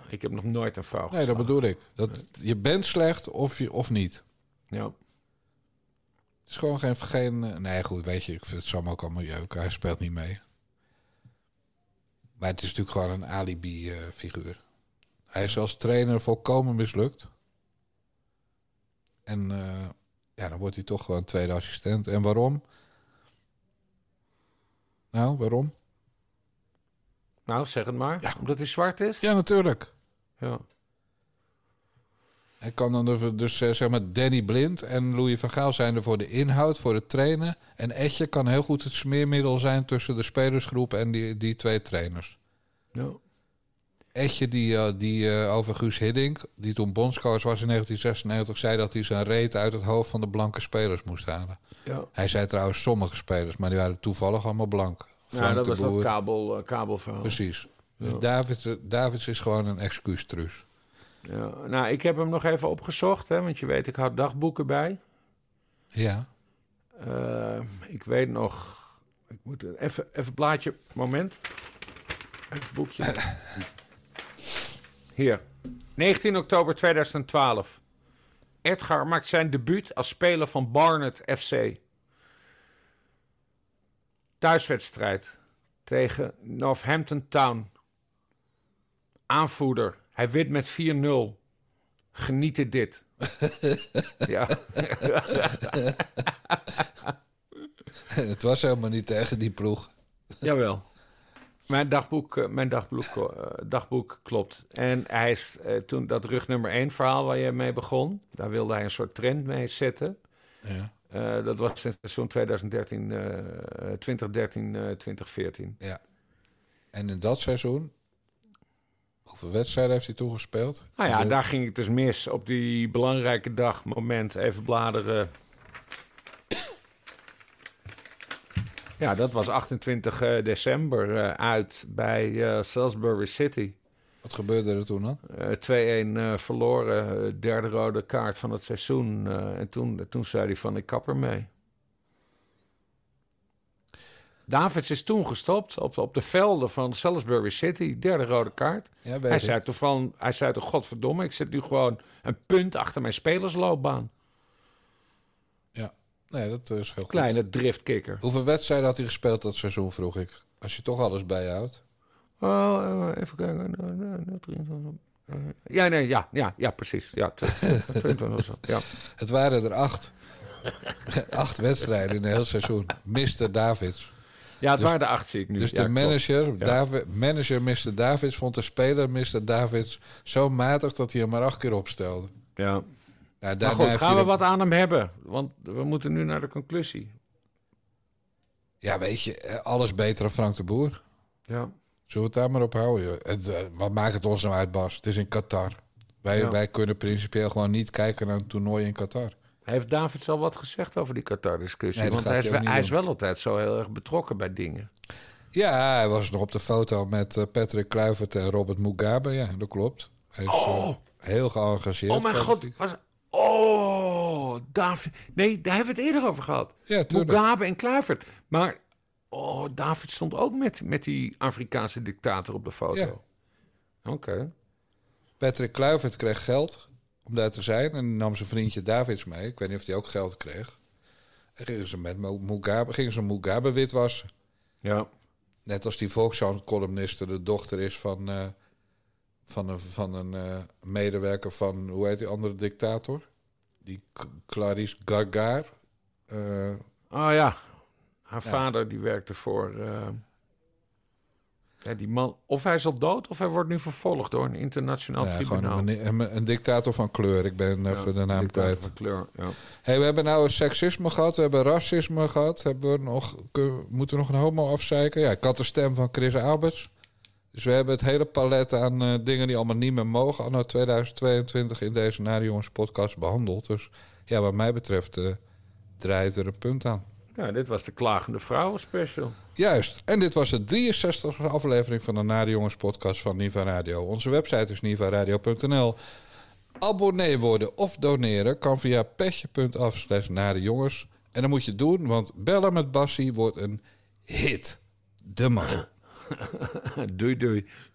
Ik heb nog nooit een vrouw geslagen. Nee, dat bedoel ik. Dat, je bent slecht of, je, of niet. Ja. Het is gewoon geen, geen... Nee, goed, weet je, ik vind het Sam ook allemaal jeuk. Hij speelt niet mee. Maar het is natuurlijk gewoon een alibi uh, figuur. Hij is als trainer volkomen mislukt. En uh, ja, dan wordt hij toch gewoon tweede assistent. En waarom? Nou, waarom? Nou, zeg het maar. Ja. Omdat hij zwart is? Ja, natuurlijk. Ja. Hij kan dan dus, zeg maar, Danny Blind en Louis van Gaal zijn er voor de inhoud, voor het trainen. En Etje kan heel goed het smeermiddel zijn tussen de spelersgroep en die, die twee trainers. Ja. Etje, die, die uh, over Guus Hiddink, die toen bondscoach was in negentien zesennegentig... zei dat hij zijn reet uit het hoofd van de blanke spelers moest halen. Ja. Hij zei trouwens sommige spelers, maar die waren toevallig allemaal blank. Frank ja, dat was dat kabel, uh, kabelverhaal. Precies. Dus ja. Davids, Davids is gewoon een excuustruus. Ja, nou, ik heb hem nog even opgezocht, hè, want je weet, ik houd dagboeken bij. Ja. Uh, ik weet nog... Ik moet even een blaadje... Moment. Even het boekje... Hier, negentien oktober tweeduizend twaalf. Edgar maakt zijn debuut als speler van Barnet F C. Thuiswedstrijd tegen Northampton Town. Aanvoerder. Hij wint met vier nul. Genieten dit. Ja. Het was helemaal niet tegen die ploeg. Jawel. Mijn dagboek, mijn dagboek, dagboek klopt. En hij is uh, toen dat rug nummer één verhaal waar je mee begon, daar wilde hij een soort trend mee zetten. Ja. Uh, dat was het seizoen twintig dertien, uh, twintig dertien, uh, twintig veertien. Ja. En in dat seizoen, hoeveel wedstrijden heeft hij toen gespeeld? Nou ja, de... daar ging het dus mis. Op die belangrijke dag, moment, even bladeren. Ja, dat was achtentwintig december uh, uit bij uh, Salisbury City. Wat gebeurde er toen dan? Uh, twee een uh, verloren, uh, derde rode kaart van het seizoen. Uh, en toen, toen zei hij van, ik kap er mee. Davids is toen gestopt op, op de velden van Salisbury City, derde rode kaart. Ja, hij, zei toch van, hij zei toch, godverdomme, ik zit nu gewoon een punt achter mijn spelersloopbaan. Nee, dat is heel Kleine goed. Driftkikker. Hoeveel wedstrijden had hij gespeeld dat seizoen, vroeg ik? Als je toch alles bijhoudt. Oh, even kijken. Ja, nee, ja, ja, ja precies. Ja, ja. Het waren er acht. Acht wedstrijden in een heel seizoen. mister Davids. Ja, het dus, waren de acht, zie ik nu. Dus ja, de manager, ja. Davi- manager mister Davids vond de speler mister Davids zo matig dat hij hem maar acht keer opstelde. Ja. Ja, maar goed, gaan we de... wat aan hem hebben? Want we moeten nu naar de conclusie. Ja, weet je, alles beter dan Frank de Boer. Ja. Zullen we het daar maar op houden? Joh? Het, uh, wat maakt het ons nou uit, Bas? Het is in Qatar. Wij, ja. wij kunnen principieel gewoon niet kijken naar een toernooi in Qatar. Heeft Davids al wat gezegd over die Qatar-discussie? Nee, want hij, is, hij is wel altijd zo heel erg betrokken bij dingen. Ja, hij was nog op de foto met Patrick Kluivert en Robert Mugabe. Ja, dat klopt. Hij is oh. uh, heel geëngageerd. Oh mijn god, was... Oh, David. Nee, daar hebben we het eerder over gehad. Ja, Mugabe en Kluivert. Maar oh, David stond ook met, met die Afrikaanse dictator op de foto. Ja. Oké. Okay. Patrick Kluivert kreeg geld om daar te zijn en nam zijn vriendje Davids mee. Ik weet niet of hij ook geld kreeg. En gingen ze met Mugabe, gingen ze Mugabe witwassen. Ja. Net als die Volkskrant-columniste de dochter is van... Uh, Van een, van een uh, medewerker van, hoe heet die andere dictator? Die K- Clarisse Gargar. Uh, oh ja, haar ja. vader die werkte voor... Uh, ja, die man, of hij is al dood of hij wordt nu vervolgd door een internationaal ja, tribunaal. Een, een, een dictator van kleur, ik ben even ja, de naam kwijt. Van kleur, ja. Hey, we hebben nou seksisme gehad, we hebben racisme gehad. Hebben we nog, kun, moeten we nog een homo afzeiken? Ja, ik had de stem van Chris Alberts. Dus we hebben het hele palet aan uh, dingen die allemaal niet meer mogen anno tweeduizend tweeëntwintig in deze Nare Jongens podcast behandeld. Dus ja, wat mij betreft uh, draait er een punt aan. Ja, dit was de Klagende Vrouwen special. Juist. En dit was de drieënzestigste aflevering van de Nare Jongens podcast van Niva Radio. Onze website is niva radio punt n l. Abonnee worden of doneren kan via petje.af slash Nare Jongens. En dat moet je doen, want bellen met Bassie wordt een hit. De mazzel. Doei doei.